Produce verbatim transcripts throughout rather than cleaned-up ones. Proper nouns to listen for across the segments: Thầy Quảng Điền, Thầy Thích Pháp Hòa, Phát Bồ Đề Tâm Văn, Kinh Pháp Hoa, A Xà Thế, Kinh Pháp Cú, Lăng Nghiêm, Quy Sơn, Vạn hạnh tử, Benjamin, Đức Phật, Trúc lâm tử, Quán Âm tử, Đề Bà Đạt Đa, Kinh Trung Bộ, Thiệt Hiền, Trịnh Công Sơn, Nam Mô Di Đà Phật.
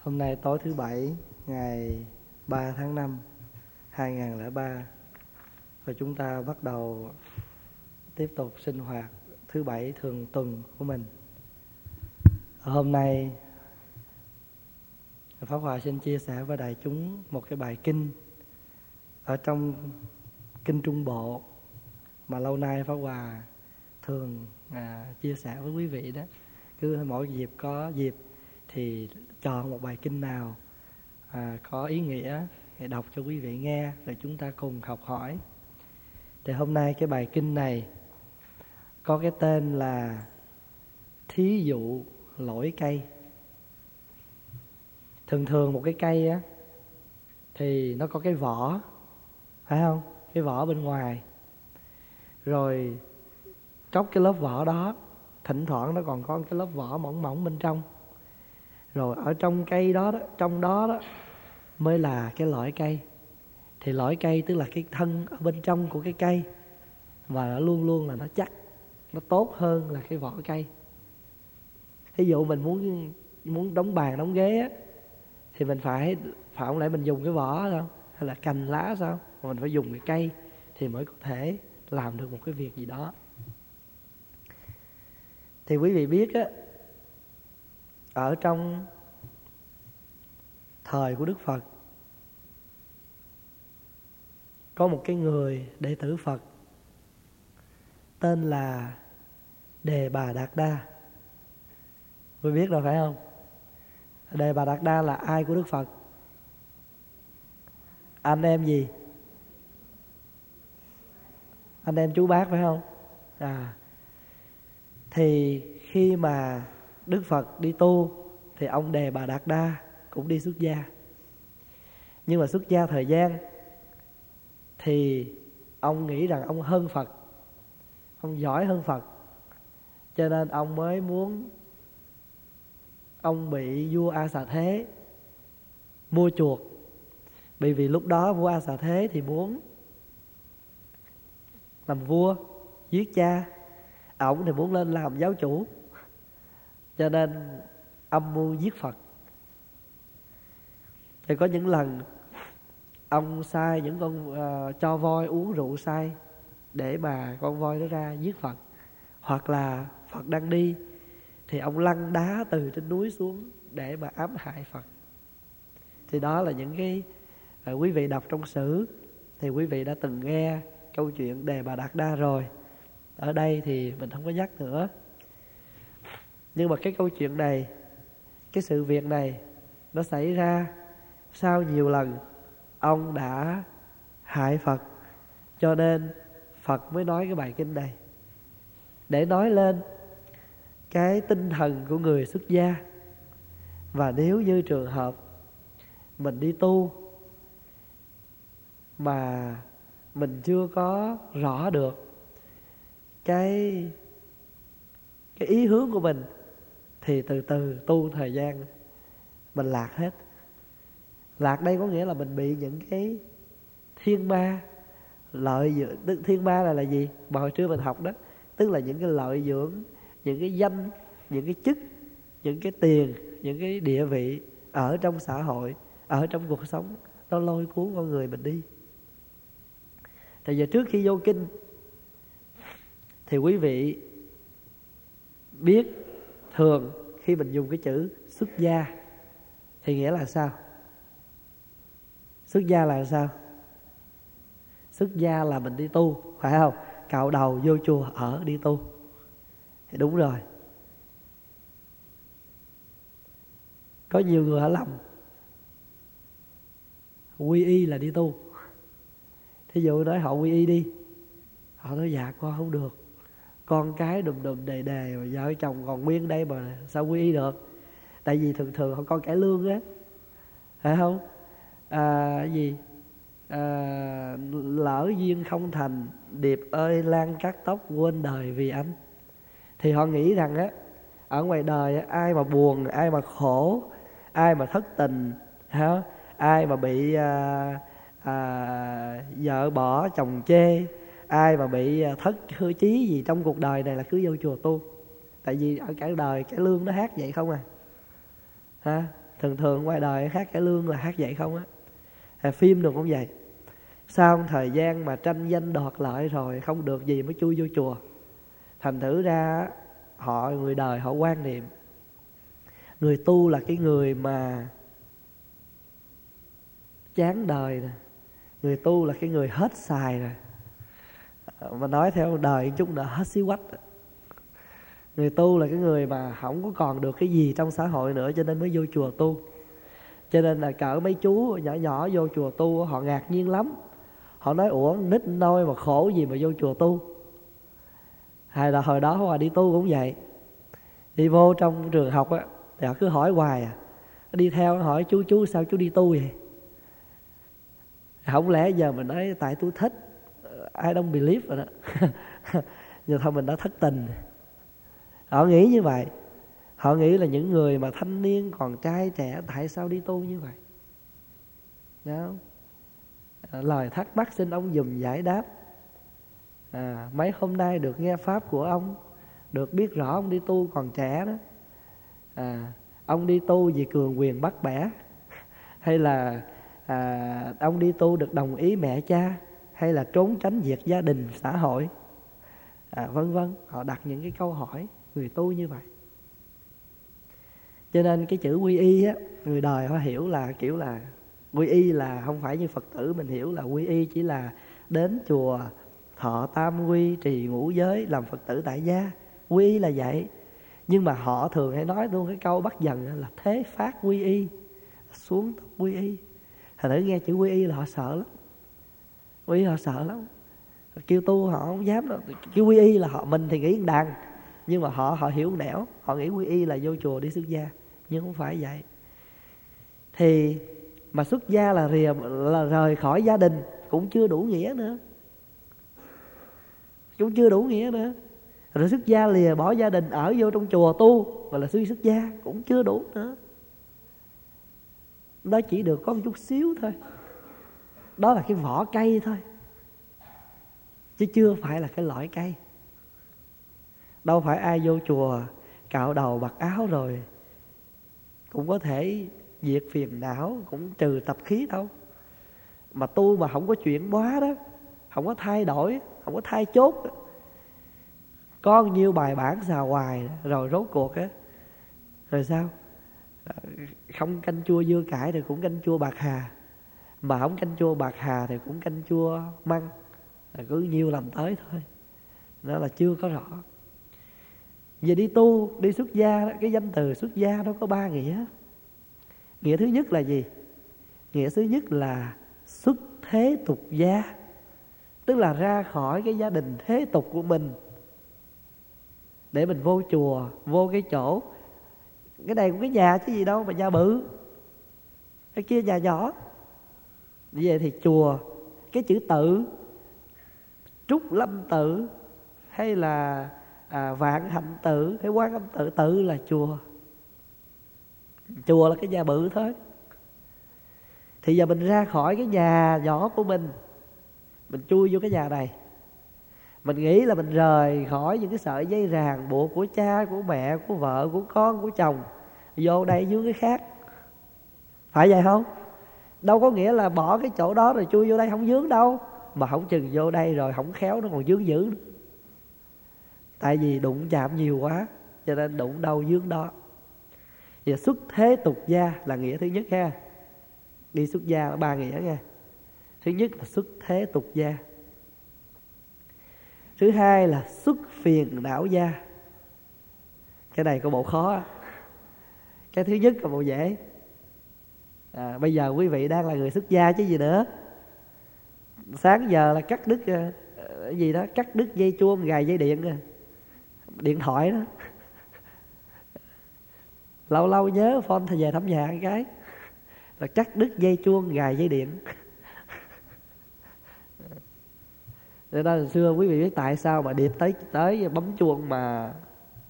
Hôm nay tối thứ Bảy, ngày ba tháng năm, hai nghìn không trăm lẻ ba, và chúng ta bắt đầu tiếp tục sinh hoạt thứ Bảy thường tuần của mình. Hôm nay, Pháp Hòa xin chia sẻ với đại chúng một cái bài kinh ở trong Kinh Trung Bộ mà lâu nay Pháp Hòa thường à, chia sẻ với quý vị đó. Cứ mỗi dịp có dịp thì chọn một bài kinh nào à, có ý nghĩa để đọc cho quý vị nghe, rồi chúng ta cùng học hỏi. Thì hôm nay cái bài kinh này có cái tên là Thí dụ lỗi cây. Thường thường một cái cây á thì nó có cái vỏ, phải không? Cái vỏ bên ngoài. Rồi trong cái lớp vỏ đó thỉnh thoảng nó còn có cái lớp vỏ mỏng mỏng bên trong. Rồi ở trong cây đó, đó trong đó đó mới là cái lõi cây. Thì lõi cây tức là cái thân ở bên trong của cái cây, và nó luôn luôn là nó chắc, nó tốt hơn là cái vỏ cây. Ví dụ mình muốn muốn đóng bàn, đóng ghế á, thì mình phải, phải không lẽ mình dùng cái vỏ sao? Hay là cành lá sao? Mà mình phải dùng cái cây thì mới có thể làm được một cái việc gì đó. Thì quý vị biết á, ở trong thời của Đức Phật có một cái người đệ tử Phật tên là Đề Bà Đạt Đa. Quý biết rồi phải không? Đề Bà Đạt Đa là ai của Đức Phật? Anh em gì? Anh em chú bác phải không? À, thì khi mà Đức Phật đi tu thì ông Đề Bà Đạt Đa cũng đi xuất gia. Nhưng mà xuất gia thời gian thì ông nghĩ rằng ông hơn Phật, ông giỏi hơn Phật, cho nên ông mới muốn, ông bị vua A Xà Thế mua chuộc. Bởi vì lúc đó vua A Xà Thế thì muốn làm vua, giết cha. Ông thì muốn lên làm giáo chủ, cho nên âm mưu giết Phật. Thì có những lần ông sai những con uh, cho voi uống rượu say để mà con voi nó ra giết Phật. Hoặc là Phật đang đi thì ông lăn đá từ trên núi xuống để mà ám hại Phật. Thì đó là những cái uh, quý vị đọc trong sử thì quý vị đã từng nghe câu chuyện Đề Bà Đạt Đa rồi. Ở đây thì mình không có nhắc nữa. Nhưng mà cái câu chuyện này, cái sự việc này nó xảy ra sau nhiều lần ông đã hại Phật, cho nên Phật mới nói cái bài kinh này để nói lên cái tinh thần của người xuất gia. Và nếu như trường hợp mình đi tu mà mình chưa có rõ được cái cái ý hướng của mình thì từ từ tu thời gian mình lạc hết. Lạc đây có nghĩa là mình bị những cái thiên ma lợi dưỡng. Thiên ma là là gì? Mà hồi trước mình học đó, tức là những cái lợi dưỡng, những cái danh, những cái chức, những cái tiền, những cái địa vị ở trong xã hội, ở trong cuộc sống, nó lôi cuốn con người mình đi. Thì giờ trước khi vô kinh thì quý vị biết thường khi mình dùng cái chữ xuất gia thì nghĩa là sao? Xuất gia là sao? Xuất gia là mình đi tu, phải không? Cạo đầu vô chùa ở đi tu. Thì đúng rồi. Có nhiều người họ lầm. Quy y là đi tu. Thí dụ nói họ quy y đi. Họ nói dạ con không được. Con cái đùm đùm đề đề, mà vợ chồng còn nguyên đây mà sao quy y được? Tại vì thường thường họ coi cải lương á, phải không? À, gì à, lỡ duyên không thành, điệp ơi lan cắt tóc quên đời vì anh. Thì họ nghĩ rằng á, ở ngoài đời ai mà buồn, ai mà khổ, ai mà thất tình, hả? Ai mà bị à, à, vợ bỏ chồng chê, ai mà bị thất chí gì trong cuộc đời này là cứ vô chùa tu. Tại vì ở cả đời cái lương nó hát vậy không à, hả? Thường thường ngoài đời hát cải lương là hát vậy không á. À, phim đừng cũng vậy. Sau một thời gian mà tranh danh đoạt lợi rồi, không được gì mới chui vô chùa. Thành thử ra họ, người đời họ quan niệm người tu là cái người mà chán đời nè, người tu là cái người hết xài nè, mà nói theo đời chút là hết xí quách. Người tu là cái người mà không có còn được cái gì trong xã hội nữa, cho nên mới vô chùa tu. Cho nên là cỡ mấy chú nhỏ nhỏ vô chùa tu họ ngạc nhiên lắm. Họ nói ủa nít nôi mà khổ gì mà vô chùa tu. Hay là hồi đó Hòa đi tu cũng vậy. Đi vô trong trường học á, thì họ cứ hỏi hoài à. Đi theo hỏi chú chú sao chú đi tu vậy. Không lẽ giờ mình nói tại tôi thích. I don't believe rồi đó. Giờ thôi mình đã thất tình. Họ nghĩ như vậy. Họ nghĩ là những người mà thanh niên còn trai trẻ tại sao đi tu như vậy. Đó. Lời thắc mắc xin ông dùm giải đáp. À, mấy hôm nay được nghe pháp của ông, được biết rõ ông đi tu còn trẻ đó. À, ông đi tu vì cường quyền bắt bẻ, hay là à, ông đi tu được đồng ý mẹ cha, hay là trốn tránh việc gia đình xã hội, à, vân vân. Họ đặt những cái câu hỏi người tu như vậy. Cho nên cái chữ quy y á, người đời họ hiểu là kiểu là quy y là không phải như Phật tử mình hiểu là quy y chỉ là đến chùa thọ tam quy, trì ngũ giới, làm Phật tử tại gia. Quy y là vậy. Nhưng mà họ thường hay nói luôn cái câu bắt dần là thế phát quy y, xuống tóc quy y. Thành thử nghe chữ quy y là họ sợ lắm. Quy y họ sợ lắm. Kêu tu họ không dám đâu. Kêu quy y là họ, mình thì nghĩ đàn. Nhưng mà họ họ hiểu nẻo. Họ nghĩ quy y là vô chùa đi xuất gia. Nhưng không phải vậy. Thì mà xuất gia là, rìa, là rời khỏi gia đình cũng chưa đủ nghĩa nữa. Cũng chưa đủ nghĩa nữa. Rồi xuất gia lìa bỏ gia đình ở vô trong chùa tu, gọi là suy xuất gia, cũng chưa đủ nữa. Nó chỉ được có một chút xíu thôi. Đó là cái vỏ cây thôi, chứ chưa phải là cái lõi cây. Đâu phải ai vô chùa cạo đầu mặc áo rồi cũng có thể diệt phiền não, cũng trừ tập khí đâu. Mà tu mà không có chuyển hóa đó, không có thay đổi, không có thay chốt, có nhiều bài bản xào hoài rồi rốt cuộc á, rồi sao không canh chua dưa cải thì cũng canh chua bạc hà, mà không canh chua bạc hà thì cũng canh chua măng, là cứ nhiều làm tới thôi. Nó là chưa có rõ. Về đi tu, đi xuất gia đó, cái danh từ xuất gia nó có ba nghĩa. Nghĩa thứ nhất là gì? Nghĩa thứ nhất là xuất thế tục gia, tức là ra khỏi cái gia đình thế tục của mình để mình vô chùa, vô cái chỗ. Cái này cũng cái nhà chứ gì đâu mà nhà bự, cái kia nhà nhỏ. Như vậy thì chùa, cái chữ tự, Trúc Lâm tử, hay là à, Vạn hạnh tử, hay Quán Âm tử, tự là chùa. Chùa là cái nhà bự thôi. Thì giờ mình ra khỏi cái nhà nhỏ của mình, mình chui vô cái nhà này. Mình nghĩ là mình rời khỏi những cái sợi dây ràng buộc của cha, của mẹ, của vợ, của con, của chồng, vô đây dưới cái khác. Phải vậy không? Đâu có nghĩa là bỏ cái chỗ đó rồi chui vô đây không dướng đâu. Mà không chừng vô đây rồi không khéo nó còn dướng dữ. Tại vì đụng chạm nhiều quá, cho nên đụng đâu dướng đó. Và xuất thế tục gia là nghĩa thứ nhất ha. Đi xuất gia là ba nghĩa nha. Thứ nhất là xuất thế tục gia. Thứ hai là xuất phiền não gia. Cái này có bộ khó. Cái thứ nhất là bộ dễ. À, bây giờ quý vị đang là người xuất gia chứ gì nữa. Sáng giờ là cắt đứt gì đó, cắt đứt dây chuông, gài dây điện, điện thoại đó. Lâu lâu nhớ phone thì về thăm nhà cái là cắt đứt dây chuông, gài dây điện. Nên đó, hồi xưa quý vị biết tại sao mà Điệp tới tới bấm chuông mà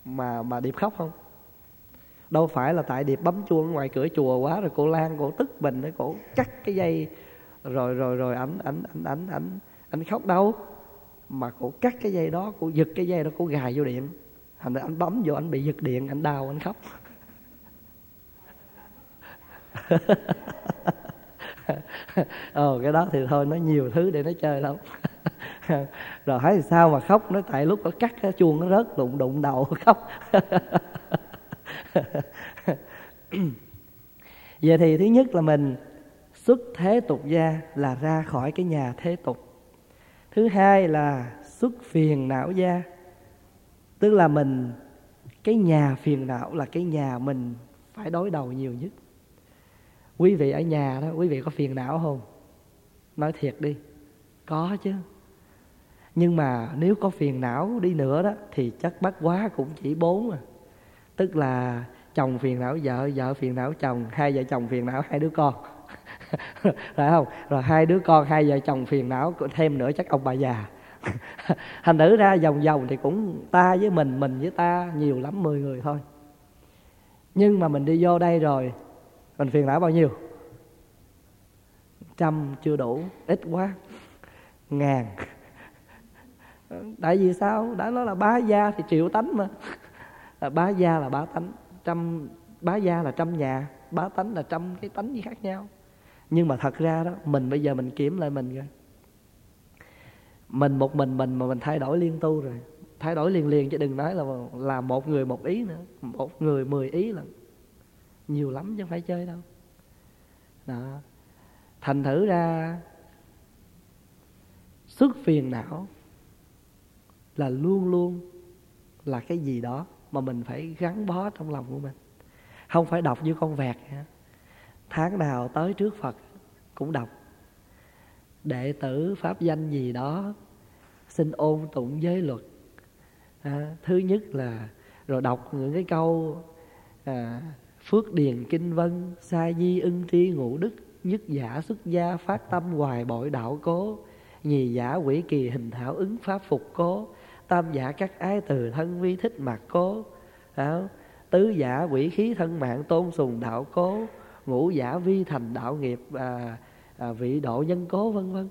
mà mà Điệp khóc không? Đâu phải là tại Điệp bấm chuông ngoài cửa chùa quá rồi cô Lan cổ tức mình, cổ cắt cái dây rồi rồi rồi ảnh ảnh ảnh ảnh ảnh ảnh khóc đâu, mà cổ cắt cái dây đó, cổ giật cái dây đó, cổ gài vô điện, thành ra ảnh bấm vô ảnh bị giật điện, ảnh đau, ảnh khóc. Ồ, cái đó thì thôi, nó nhiều thứ để nó chơi lắm. Rồi hỏi sao mà khóc, nó tại lúc nó cắt cái chuông nó rớt, đụng đụng đầu khóc. Vậy thì thứ nhất là mình xuất thế tục gia, là ra khỏi cái nhà thế tục. Thứ hai là xuất phiền não gia, tức là mình, cái nhà phiền não là cái nhà mình phải đối đầu nhiều nhất. Quý vị ở nhà đó, quý vị có phiền não không? Nói thiệt đi, có chứ. Nhưng mà nếu có phiền não đi nữa đó thì chắc bắt quá cũng chỉ bốn à. Tức là chồng phiền não vợ, vợ phiền não chồng, hai vợ chồng phiền não hai đứa con. Phải không? Rồi hai đứa con, hai vợ chồng phiền não, thêm nữa chắc ông bà già. Thành thử ra vòng vòng thì cũng ta với mình, mình với ta, nhiều lắm mười người thôi. Nhưng mà mình đi vô đây rồi, mình phiền não bao nhiêu? Trăm chưa đủ, ít quá, ngàn. Tại vì sao? Đã nói là bá gia thì triệu tánh mà. Bá gia là bá tánh, trăm, bá gia là trăm nhà, bá tánh là trăm cái tánh gì khác nhau. Nhưng mà thật ra đó, mình bây giờ mình kiểm lại mình rồi. Mình một mình mình mà mình thay đổi liên tu rồi. Thay đổi liền liền chứ đừng nói là là một người một ý nữa. Một người mười ý là nhiều lắm chứ không phải chơi đâu. Đó. Thành thử ra sức phiền não là luôn luôn là cái gì đó mà mình phải gắn bó trong lòng của mình. Không phải đọc như con vẹt nữa. Tháng nào tới trước Phật cũng đọc. Đệ tử pháp danh gì đó xin ôn tụng giới luật. À, thứ nhất là rồi đọc những cái câu à, phước điền kinh vân, sa di ưng tri ngũ đức, nhất giả xuất gia phát tâm hoài bội đạo cố, nhì giả quỷ kỳ hình thảo ứng pháp phục cố, tam giả các ái từ thân vi thích mặc cố, à, tứ giả quỷ khí thân mạng tôn sùng đạo cố, ngũ giả vi thành đạo nghiệp à, à, vị độ nhân cố, vân vân.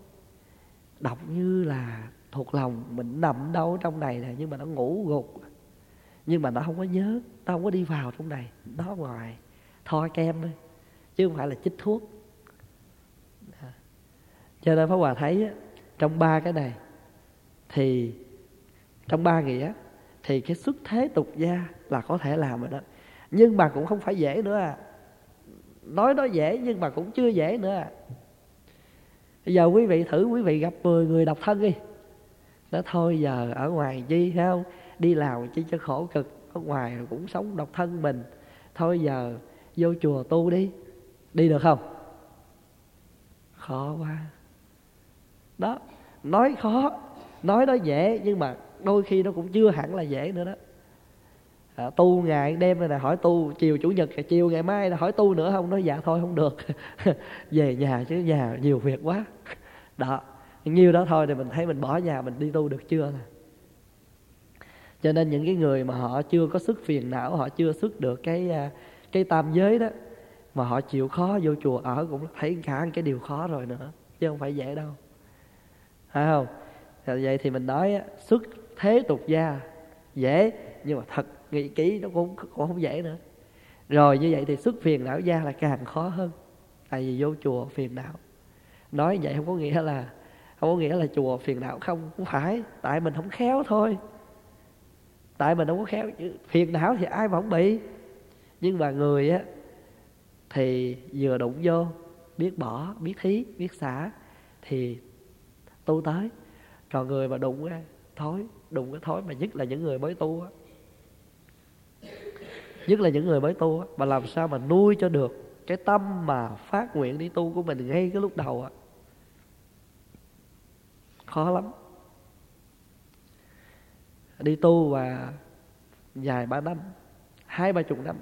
Đọc như là thuộc lòng, mình nằm đâu trong này này, nhưng mà nó ngủ gục, nhưng mà nó không có nhớ, nó không có đi vào trong này, nó ngoài thoi kem thôi chứ không phải là chích thuốc. À. Cho nên Pháp Hòa thấy á, trong ba cái này thì trong ba nghĩa thì cái xuất thế tục gia là có thể làm rồi đó, nhưng mà cũng không phải dễ nữa à. Nói nó dễ nhưng mà cũng chưa dễ nữa à. Bây giờ quý vị thử, quý vị gặp mười người độc thân đi. Nói thôi giờ ở ngoài chi, thấy không? Đi làm chi cho khổ cực, ở ngoài cũng sống độc thân mình. Thôi giờ vô chùa tu đi. Đi được không? Khó quá. Đó, nói khó, nói nó dễ nhưng mà đôi khi nó cũng chưa hẳn là dễ nữa đó. À, tu ngày đêm này hỏi tu, chiều chủ nhật, chiều ngày mai hỏi tu nữa không? Nói dạ thôi không được. Về nhà chứ nhà nhiều việc quá. Đó, nhiều đó thôi thì mình thấy mình bỏ nhà mình đi tu được chưa? Cho nên những cái người mà họ chưa có sức phiền não, họ chưa sức được cái cái tam giới đó, mà họ chịu khó vô chùa ở cũng thấy cả cái điều khó rồi nữa, chứ không phải dễ đâu. Phải không? Vậy thì mình nói xuất thế tục gia dễ, nhưng mà thật nghĩ kỹ nó cũng, cũng không dễ nữa. Rồi như vậy thì xuất phiền não gia là càng khó hơn. Tại vì vô chùa phiền não. Nói vậy không có nghĩa là Không có nghĩa là chùa phiền não không, không phải. Tại mình không khéo thôi. Tại mình không có khéo. Phiền não thì ai mà không bị. Nhưng mà người á thì vừa đụng vô, biết bỏ, biết thí, biết xả thì tu tới. Còn người mà đụng á thối, đụng cái thối, mà nhất là những người mới tu á, Nhất là những người mới tu á, mà làm sao mà nuôi cho được cái tâm mà phát nguyện đi tu của mình ngay cái lúc đầu á, khó lắm. Đi tu và dài ba năm, hai ba chục năm,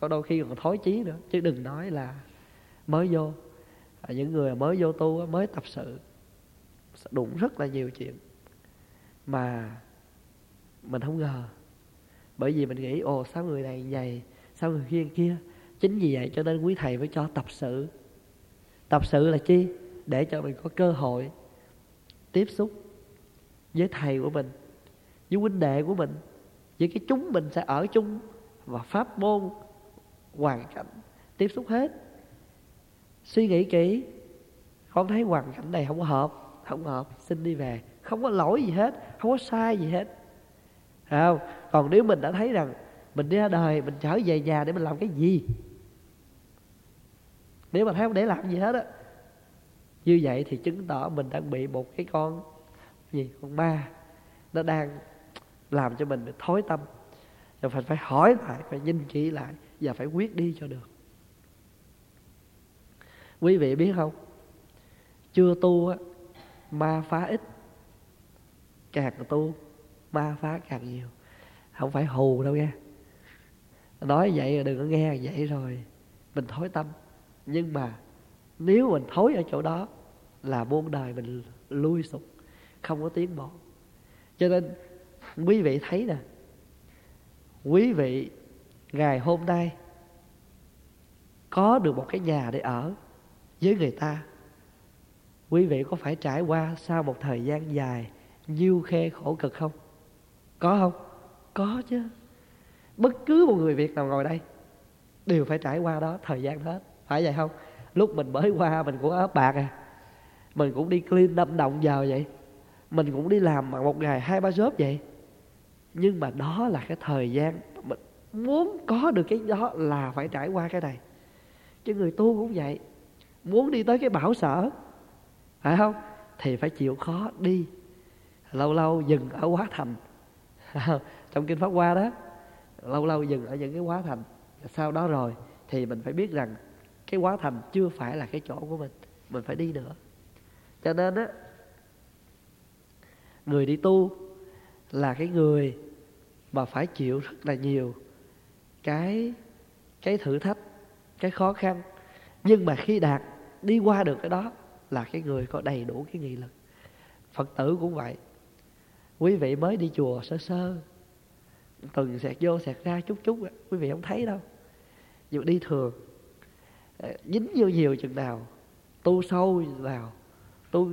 có đôi khi còn thối chí nữa, chứ đừng nói là mới vô. Những người mới vô tu, mới tập sự, đụng rất là nhiều chuyện mà mình không ngờ. Bởi vì mình nghĩ ồ sao người này nhầy, sao người kia kia. Chính vì vậy cho nên quý thầy mới cho tập sự. Tập sự là chi? Để cho mình có cơ hội tiếp xúc với thầy của mình, với huynh đệ của mình, với cái chúng mình sẽ ở chung, và pháp môn, hoàn cảnh, tiếp xúc hết. suy nghĩ kỹ, không thấy hoàn cảnh này không có hợp, không hợp, xin đi về. Không có lỗi gì hết, không có sai gì hết. Không? Còn nếu mình đã thấy rằng mình đi ra đời, mình trở về nhà để mình làm cái gì? Nếu mà thấy không để làm gì hết á, như vậy thì chứng tỏ mình đang bị một cái con gì, con ma, nó đang làm cho mình thối tâm. Rồi phải, phải hỏi lại, phải nhìn kỹ lại và phải quyết đi cho được. Quý vị biết không? Chưa tu á, ma phá ít, càng tu ma phá càng nhiều. Không phải hù đâu nha. Nói vậy rồi đừng có nghe vậy rồi mình thối tâm. Nhưng mà nếu mình thối ở chỗ đó là muôn đời mình lui sụp, không có tiến bộ. Cho nên quý vị thấy nè, quý vị ngày hôm nay có được một cái nhà để ở với người ta, quý vị có phải trải qua sau một thời gian dài nhiêu khê khổ cực không? Có không? Có chứ. Bất cứ một người Việt nào ngồi đây đều phải trải qua đó, thời gian hết. Phải vậy không? Lúc mình mới qua mình cũng ớt bạc à, mình cũng đi clean năm đồng giờ vậy, mình cũng đi làm mà một ngày hai ba job vậy. Nhưng mà đó là cái thời gian mình muốn có được cái đó là phải trải qua cái này. Chứ người tu cũng vậy, muốn đi tới cái bảo sở, phải không? Thì phải chịu khó đi. Lâu lâu dừng ở Quá Thành. Trong Kinh Pháp Hoa đó, lâu lâu dừng ở những cái Quá Thành. Sau đó rồi thì mình phải biết rằng cái Quá Thành chưa phải là cái chỗ của mình, mình phải đi nữa. Cho nên á, người đi tu là cái người mà phải chịu rất là nhiều cái, cái thử thách, cái khó khăn. Nhưng mà khi đạt, đi qua được cái đó là cái người có đầy đủ cái nghị lực. Phật tử cũng vậy. Quý vị mới đi chùa sơ sơ, từng xẹt vô xẹt ra chút chút, quý vị không thấy đâu. Dù đi thường, dính vô nhiều chừng nào, tu sâu vào, tu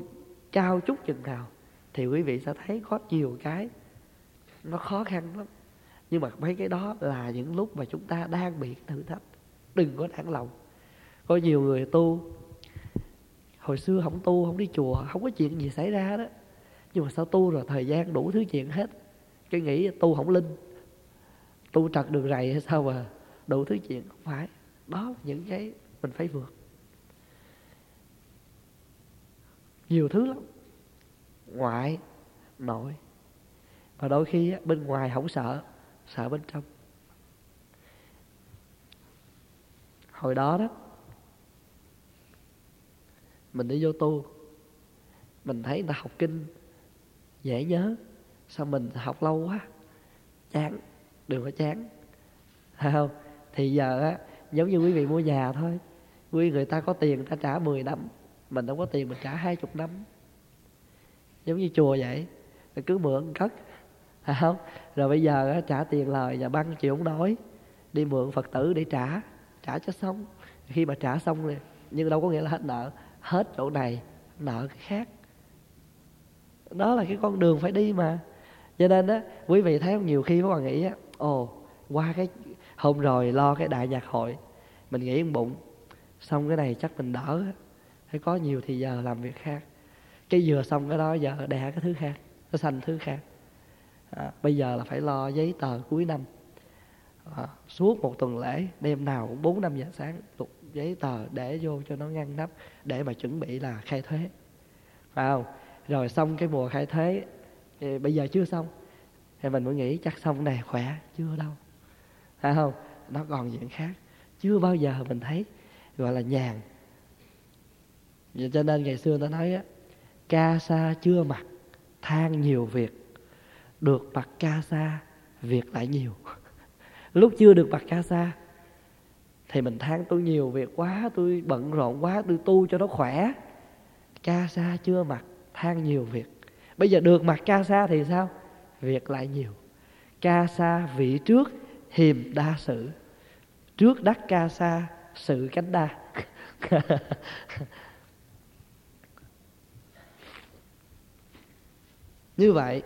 cao chút chừng nào, thì quý vị sẽ thấy có nhiều cái nó khó khăn lắm. Nhưng mà mấy cái đó là những lúc mà chúng ta đang bị thử thách, đừng có nản lòng. Có nhiều người tu hồi xưa không tu, không đi chùa, không có chuyện gì xảy ra đó, nhưng mà sao tu rồi thời gian đủ thứ chuyện hết, cái nghĩ tu không linh, tu trật đường rầy hay sao mà đủ thứ chuyện. Không phải, đó là những cái mình phải vượt nhiều thứ lắm, ngoại nội. Và đôi khi bên ngoài không sợ, sợ bên trong. Hồi đó đó mình đi vô tu, mình thấy người ta học kinh dễ nhớ, sao mình học lâu quá, chán, đừng có chán, phải không? Thì giờ á, giống như quý vị mua nhà thôi, quý người ta có tiền người ta trả mười năm, mình đâu có tiền mình trả hai mươi năm. Giống như chùa vậy, cứ mượn cất, phải không? Rồi bây giờ á, trả tiền lời nhà băng chịu không nổi, đi mượn Phật tử để trả, trả cho xong. Khi mà trả xong rồi, nhưng đâu có nghĩa là hết nợ, hết chỗ này nợ cái khác. Đó là cái con đường phải đi mà. Cho nên á, quý vị thấy không, nhiều khi các bạn nghĩ á, ồ qua cái hôm rồi lo cái đại nhạc hội, mình nghĩ bụng xong cái này chắc mình đỡ, phải có nhiều thì giờ làm việc khác. Cái vừa xong cái đó giờ đẻ cái thứ khác, nó sanh thứ khác. À, bây giờ là phải lo giấy tờ cuối năm. À, suốt một tuần lễ đêm nào cũng bốn năm giờ sáng lục giấy tờ để vô cho nó ngăn nắp để mà chuẩn bị là khai thuế, phải không? Rồi xong cái mùa khai thuế bây giờ chưa xong thì mình mới nghĩ chắc xong này khỏe, chưa đâu, phải không? Nó còn chuyện khác, chưa bao giờ mình thấy gọi là nhàn. Vậy cho nên ngày xưa ta nói á, ca sa chưa mặc than nhiều việc, được mặc ca sa việc lại nhiều. Lúc chưa được mặc ca sa thì mình than tôi nhiều việc quá, tôi bận rộn quá, tôi tu cho nó khỏe. Ca sa chưa mặc than nhiều việc. Bây giờ được mặc ca sa thì sao? Việc lại nhiều. Ca sa vị trước hiềm đa sự, trước đắc ca sa sự cánh đa. Như vậy,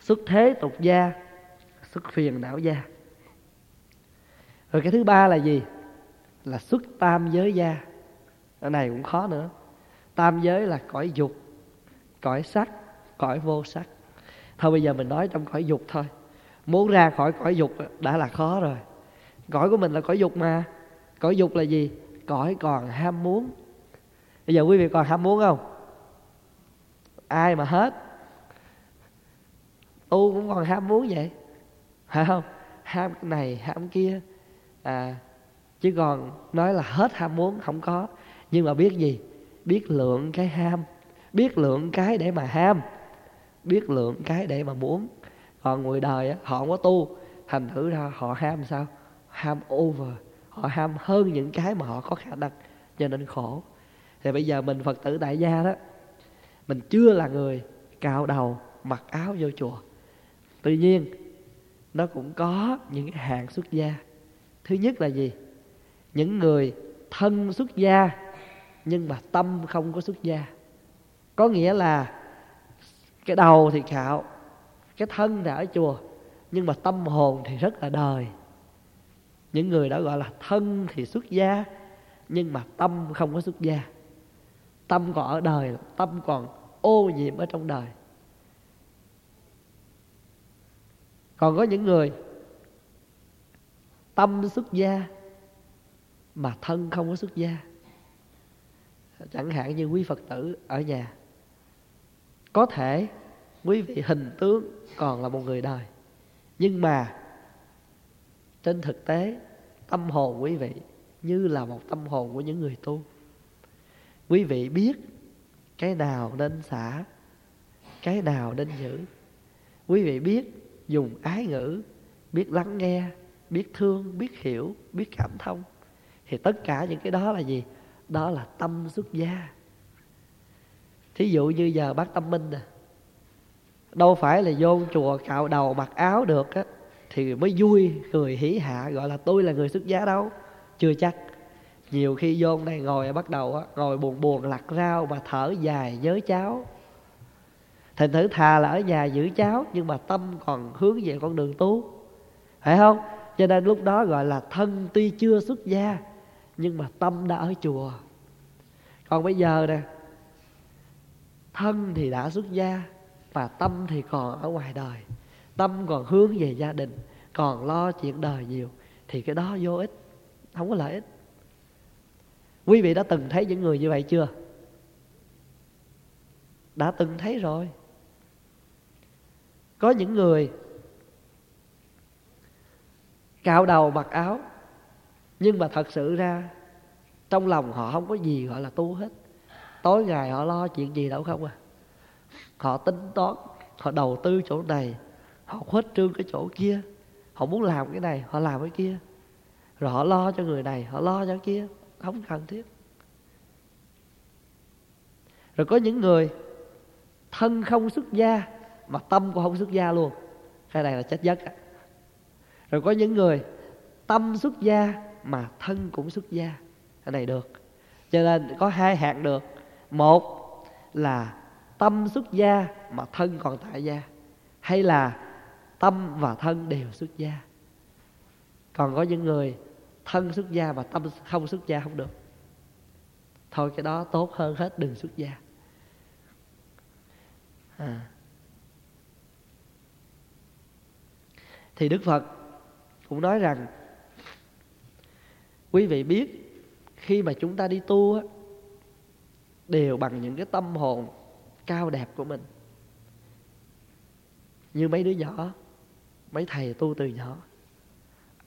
xuất thế tục gia, xuất phiền não gia. Rồi cái thứ ba là gì? là xuất tam giới gia. Ở này cũng khó nữa. Tam giới là cõi dục, cõi sắc, cõi vô sắc. Thôi bây giờ mình nói trong cõi dục thôi. Muốn ra khỏi cõi dục đã là khó rồi. Cõi của mình là cõi dục mà. Cõi dục là gì? Cõi còn ham muốn. Bây giờ quý vị còn ham muốn không? Ai mà hết. Tu cũng còn ham muốn vậy, phải không? Ham cái này, ham kia. À, chứ còn nói là hết ham muốn không có. Nhưng mà biết gì? Biết lượng cái ham, biết lượng cái để mà ham, biết lượng cái để mà muốn. Còn người đời á, họ không có tu, thành thử ra họ ham sao? Ham over, họ ham hơn những cái mà họ có khả năng, cho nên khổ. Thì bây giờ mình Phật tử tại gia đó, mình chưa là người cạo đầu mặc áo vô chùa. Tuy nhiên nó cũng có những hạng xuất gia. Thứ nhất là gì? Những người thân xuất gia nhưng mà tâm không có xuất gia. Có nghĩa là cái đầu thì cạo, cái thân thì ở chùa, nhưng mà tâm hồn thì rất là đời. Những người đó gọi là thân thì xuất gia nhưng mà tâm không có xuất gia. Tâm còn ở đời, tâm còn ô nhiễm ở trong đời. Còn có những người tâm xuất gia mà thân không có xuất gia. Chẳng hạn như quý Phật tử ở nhà, có thể quý vị hình tướng còn là một người đời, nhưng mà trên thực tế tâm hồn quý vị như là một tâm hồn của những người tu. Quý vị biết cái nào nên xả, cái nào nên giữ. Quý vị biết dùng ái ngữ, biết lắng nghe, biết thương, biết hiểu, biết cảm thông. Thì tất cả những cái đó là gì? Đó là tâm xuất gia. Thí dụ như giờ bác Tâm Minh nè, đâu phải là vô chùa cạo đầu mặc áo được á, thì mới vui, cười hỉ hạ, gọi là tôi là người xuất gia đâu. Chưa chắc. Nhiều khi vô này ngồi bắt đầu á, ngồi buồn buồn lặt rau mà thở dài nhớ cháu. Thành thử thà là ở nhà giữ cháu, nhưng mà tâm còn hướng về con đường tu, phải không? Cho nên lúc đó gọi là thân tuy chưa xuất gia nhưng mà tâm đã ở chùa. Còn bây giờ nè, thân thì đã xuất gia mà tâm thì còn ở ngoài đời, tâm còn hướng về gia đình, còn lo chuyện đời nhiều, thì cái đó vô ích, không có lợi ích. Quý vị đã từng thấy những người như vậy chưa? Đã từng thấy rồi. Có những người cạo đầu mặc áo, nhưng mà thật sự ra trong lòng họ không có gì gọi là tu hết. Tối ngày họ lo chuyện gì đâu không à. Họ tính toán, họ đầu tư chỗ này, họ khuếch trương cái chỗ kia, họ muốn làm cái này, họ làm cái kia, rồi họ lo cho người này, họ lo cho cái kia, không cần thiết. Rồi có những người thân không xuất gia mà tâm cũng không xuất gia luôn, cái này là chết giấc. Rồi có những người tâm xuất gia mà thân cũng xuất gia, cái này được. Cho nên có hai hạng được. Một là tâm xuất gia mà thân còn tại gia, hay là tâm và thân đều xuất gia. Còn có những người thân xuất gia mà tâm không xuất gia không được. Thôi cái đó tốt hơn hết đừng xuất gia. À. Thì Đức Phật cũng nói rằng, quý vị biết khi mà chúng ta đi tu á, đều bằng những cái tâm hồn cao đẹp của mình. Như mấy đứa nhỏ, mấy thầy tu từ nhỏ,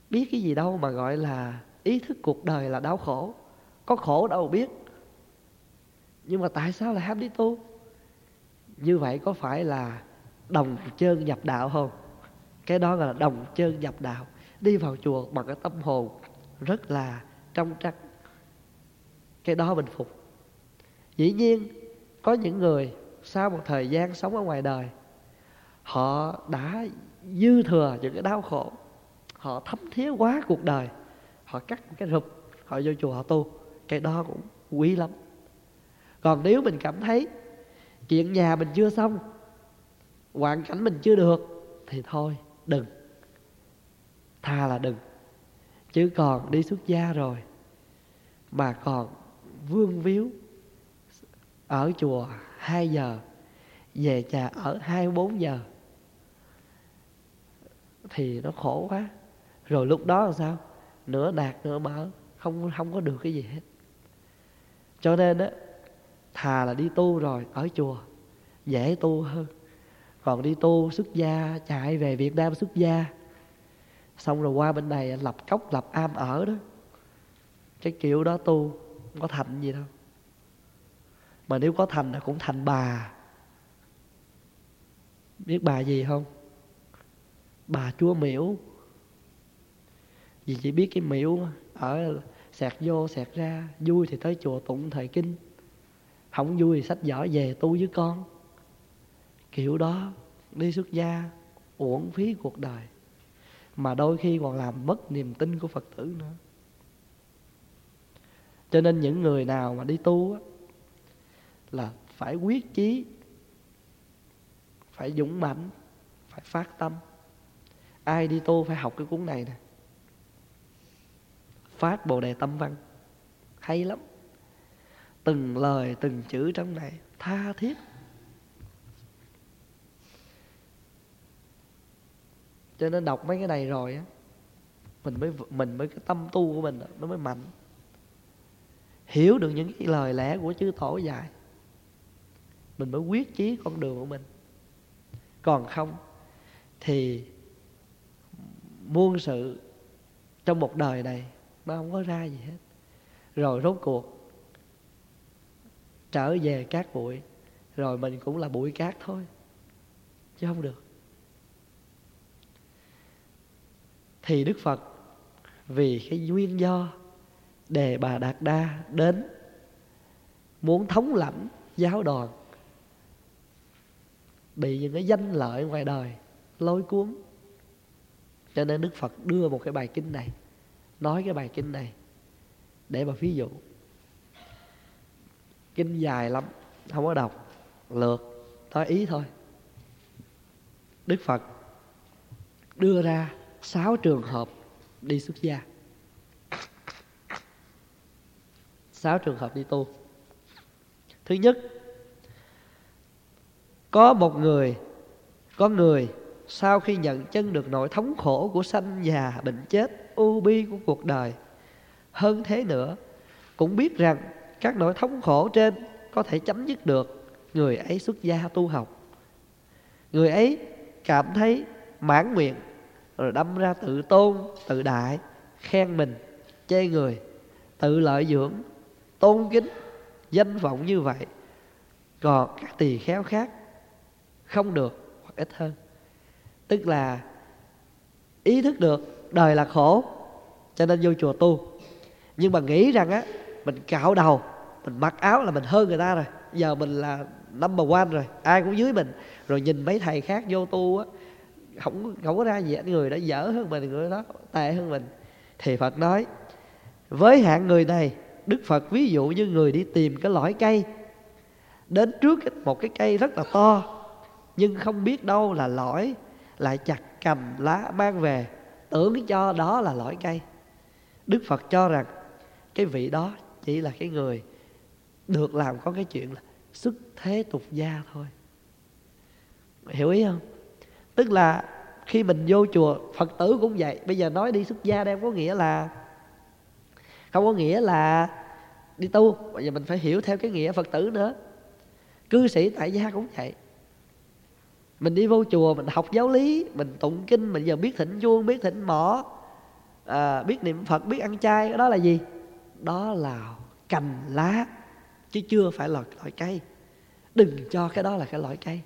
biết cái gì đâu mà gọi là ý thức cuộc đời là đau khổ. Có khổ đâu biết. Nhưng mà tại sao lại ham đi tu? Như vậy có phải là đồng chơn nhập đạo không? Cái đó là đồng chơn nhập đạo. Đi vào chùa bằng cái tâm hồn rất là trong trắng. Cái đó bình phục. Dĩ nhiên có những người sau một thời gian sống ở ngoài đời, họ đã dư thừa những cái đau khổ, họ thấm thía quá cuộc đời, họ cắt một cái rụp, họ vô chùa họ tu. Cái đó cũng quý lắm. Còn nếu mình cảm thấy chuyện nhà mình chưa xong, hoàn cảnh mình chưa được, thì thôi đừng. Thà là đừng. Chứ còn đi xuất gia rồi mà còn vương víu ở chùa hai giờ, về nhà ở hai mươi bốn giờ thì nó khổ quá. Rồi lúc đó là sao? Nửa đạt nửa mở, không không có được cái gì hết. Cho nên á, thà là đi tu rồi ở chùa dễ tu hơn. Còn đi tu xuất gia, chạy về Việt Nam xuất gia, xong rồi qua bên này lập cốc lập am ở đó, cái kiểu đó tu không có thành gì đâu. Mà nếu có thành là cũng thành bà. Biết bà gì không? Bà Chúa Miễu. Vì chỉ biết cái miễu ở sẹt vô sẹt ra, vui thì tới chùa tụng thời kinh, không vui thì sách vở về tu với con. Kiểu đó đi xuất gia uổng phí cuộc đời, mà đôi khi còn làm mất niềm tin của Phật tử nữa. Cho nên những người nào mà đi tu á, là phải quyết chí, phải dũng mãnh, phải phát tâm. Ai đi tu phải học cái cuốn này nè, Phát Bồ Đề Tâm Văn, hay lắm. Từng lời từng chữ trong này tha thiết. Cho nên đọc mấy cái này rồi á, mình mới mình mới cái tâm tu của mình nó mới mạnh. Hiểu được những cái lời lẽ của chư tổ dạy, mình mới quyết chí con đường của mình. Còn không thì muôn sự trong một đời này nó không có ra gì hết. Rồi rốt cuộc trở về cát bụi, rồi mình cũng là bụi cát thôi, chứ không được. Thì Đức Phật vì cái nguyên do Đề Bà Đạt Đa đến muốn thống lãnh giáo đoàn, bị những cái danh lợi ngoài đời lôi cuốn, cho nên Đức Phật đưa một cái bài kinh này, nói cái bài kinh này để mà ví dụ. Kinh dài lắm, không có đọc lượt, nói ý thôi. Đức Phật đưa ra sáu trường hợp đi xuất gia, sáu trường hợp đi tu. Thứ nhất, có một người, có người sau khi nhận chân được nỗi thống khổ của sanh già bệnh chết, u bi của cuộc đời, hơn thế nữa cũng biết rằng các nỗi thống khổ trên có thể chấm dứt được, người ấy xuất gia tu học. Người ấy cảm thấy mãn nguyện, rồi đâm ra tự tôn, tự đại, khen mình, chê người, tự lợi dưỡng, tôn kính, danh vọng như vậy. Còn các tỳ kheo khác không được hoặc ít hơn. Tức là ý thức được đời là khổ, cho nên vô chùa tu. Nhưng mà nghĩ rằng á, mình cạo đầu, mình mặc áo là mình hơn người ta rồi, giờ mình là number one rồi, ai cũng dưới mình. Rồi nhìn mấy thầy khác vô tu á, Không, không có ra gì, người đã dở hơn mình, người đó tệ hơn mình. Thì Phật nói, với hạng người này, Đức Phật ví dụ như người đi tìm cái lõi cây, đến trước một cái cây rất là to, nhưng không biết đâu là lõi, lại chặt cầm lá mang về, tưởng cho đó là lõi cây. Đức Phật cho rằng cái vị đó chỉ là cái người được làm có cái chuyện là xuất thế tục gia thôi. Hiểu ý không? Tức là khi mình vô chùa, Phật tử cũng vậy. Bây giờ nói đi xuất gia đem có nghĩa là, không có nghĩa là đi tu. Bây giờ mình phải hiểu theo cái nghĩa Phật tử nữa. Cư sĩ tại gia cũng vậy. Mình đi vô chùa, mình học giáo lý, mình tụng kinh, mình giờ biết thỉnh chuông, biết thỉnh mõ, à, biết niệm Phật, biết ăn chay. Đó là gì? Đó là cành lá, chứ chưa phải là loại cây. Đừng cho cái đó là cái loại cây.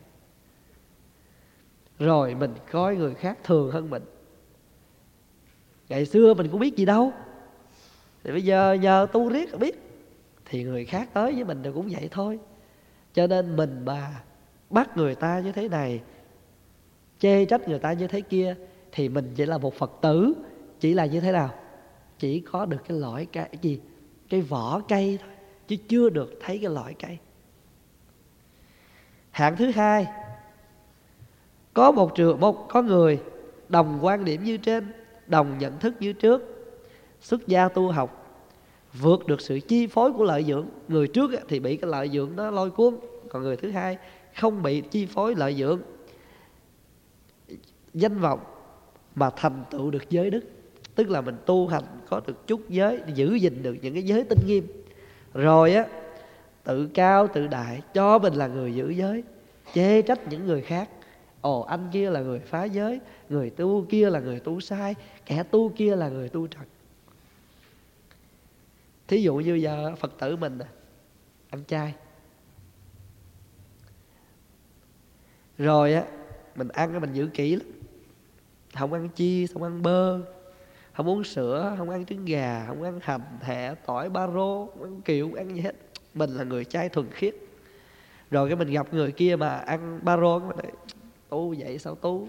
Rồi mình coi người khác thường hơn mình. Ngày xưa mình cũng biết gì đâu, thì bây giờ nhờ tu riết biết. Thì người khác tới với mình thì cũng vậy thôi. Cho nên mình mà bắt người ta như thế này, chê trách người ta như thế kia, thì mình chỉ là một Phật tử, chỉ là như thế nào? Chỉ có được cái lõi cây, cái gì? Cái vỏ cây thôi, chứ chưa được thấy cái lõi cây. Hạng thứ hai, có một trường một có người đồng quan điểm như trên, đồng nhận thức như trước, xuất gia tu học, vượt được sự chi phối của lợi dưỡng. Người trước thì bị cái lợi dưỡng đó lôi cuốn, còn người thứ hai không bị chi phối lợi dưỡng, danh vọng mà thành tựu được giới đức. Tức là mình tu hành có được chút giới, giữ gìn được những cái giới tinh nghiêm, rồi á tự cao tự đại cho mình là người giữ giới, chê trách những người khác. Ồ, anh kia là người phá giới, người tu kia là người tu sai, kẻ tu kia là người tu trật. Thí dụ như giờ Phật tử mình ăn chay, rồi á mình ăn mình giữ kỹ lắm, không ăn chia, không ăn bơ, không uống sữa, không ăn trứng gà, không ăn hành, hẹ, tỏi, ba rô, không ăn kiệu, không ăn gì hết. Mình là người chay thuần khiết. Rồi cái mình gặp người kia mà ăn ba rô, mình nói, tu vậy sao tu?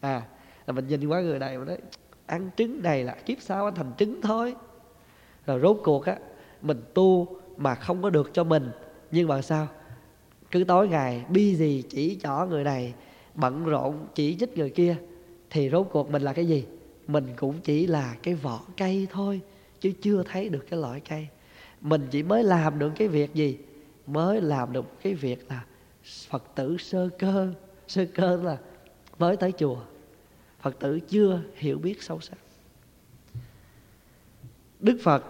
À, là mình nhìn qua người này mà nói, ăn trứng này là kiếp sau anh thành trứng thôi. Rồi rốt cuộc á, mình tu mà không có được cho mình. Nhưng mà sao? Cứ tối ngày busy chỉ trỏ người này, bận rộn chỉ trích người kia, thì rốt cuộc mình là cái gì? Mình cũng chỉ là cái vỏ cây thôi, chứ chưa thấy được cái loại cây. Mình chỉ mới làm được cái việc gì? Mới làm được cái việc là Phật tử sơ cơ. Sơ cơ là mới tới chùa, Phật tử chưa hiểu biết sâu sắc. Đức Phật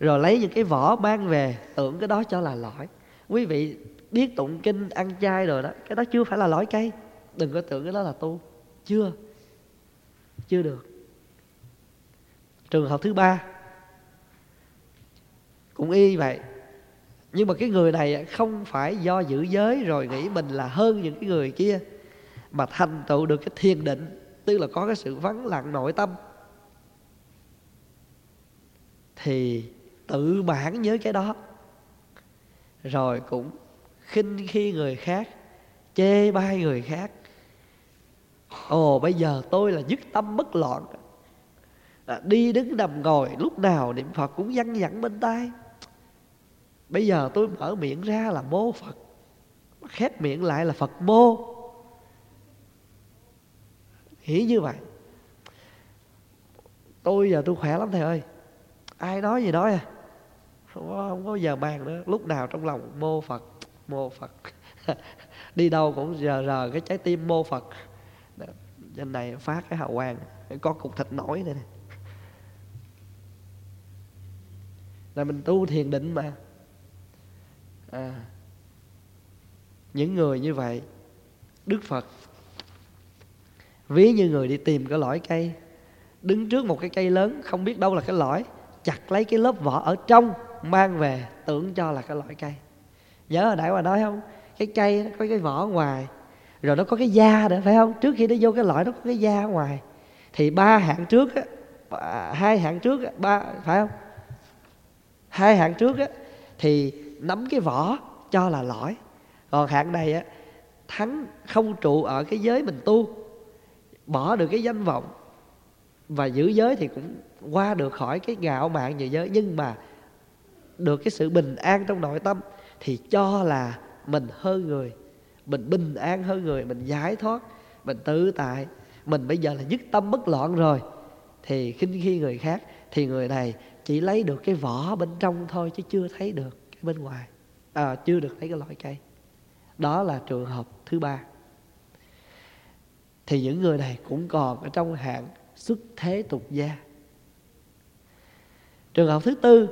rồi lấy những cái vỏ mang về, tưởng cái đó cho là lõi. Quý vị biết tụng kinh, ăn chay rồi đó, cái đó chưa phải là lõi cây. Đừng có tưởng cái đó là tu. Chưa Chưa được. Trường hợp thứ ba cũng y vậy. Nhưng mà cái người này không phải do giữ giới rồi nghĩ mình là hơn những cái người kia, mà thành tựu được cái thiền định, tức là có cái sự vắng lặng nội tâm, thì tự mãn với cái đó, rồi cũng khinh khi người khác, chê bai người khác. Ồ, bây giờ tôi là nhất tâm bất loạn, à, đi đứng nằm ngồi lúc nào niệm Phật cũng văng vẳng bên tai. Bây giờ tôi mở miệng ra là mô Phật, khép miệng lại là Phật mô. Nghĩ như vậy. Tôi giờ tôi khỏe lắm thầy ơi, ai nói gì nói à, không có, không có giờ bàn nữa. Lúc nào trong lòng mô Phật, mô Phật. Đi đâu cũng rờ rờ cái trái tim mô Phật. Trên này phát cái hào quang, có cục thịt nổi này nè. Là mình tu thiền định mà. À, những người như vậy Đức Phật ví như người đi tìm cái lõi cây, đứng trước một cái cây lớn, không biết đâu là cái lõi, chặt lấy cái lớp vỏ ở trong mang về, tưởng cho là cái lõi cây. Nhớ hồi nãy mà nói không, cái cây nó có cái vỏ ngoài, rồi nó có cái da nữa, phải không? Trước khi nó vô cái lõi nó có cái da ngoài. Thì ba hạng trước á, hai hạng trước á, ba, phải không? Hai hạng trước á thì nắm cái vỏ cho là lõi. Còn hạng này á, thắng không trụ ở cái giới mình tu, bỏ được cái danh vọng và giữ giới, thì cũng qua được khỏi cái ngạo mạn về giới, nhưng mà được cái sự bình an trong nội tâm, thì cho là mình hơn người, mình bình an hơn người, mình giải thoát, mình tự tại, mình bây giờ là nhất tâm bất loạn rồi, thì khinh khi người khác. Thì người này chỉ lấy được cái vỏ bên trong thôi, chứ chưa thấy được cái bên ngoài, à, chưa được thấy cái loại cây. Đó là trường hợp thứ ba. Thì những người này cũng còn ở trong hạng xuất thế tục gia. Trường hợp thứ tư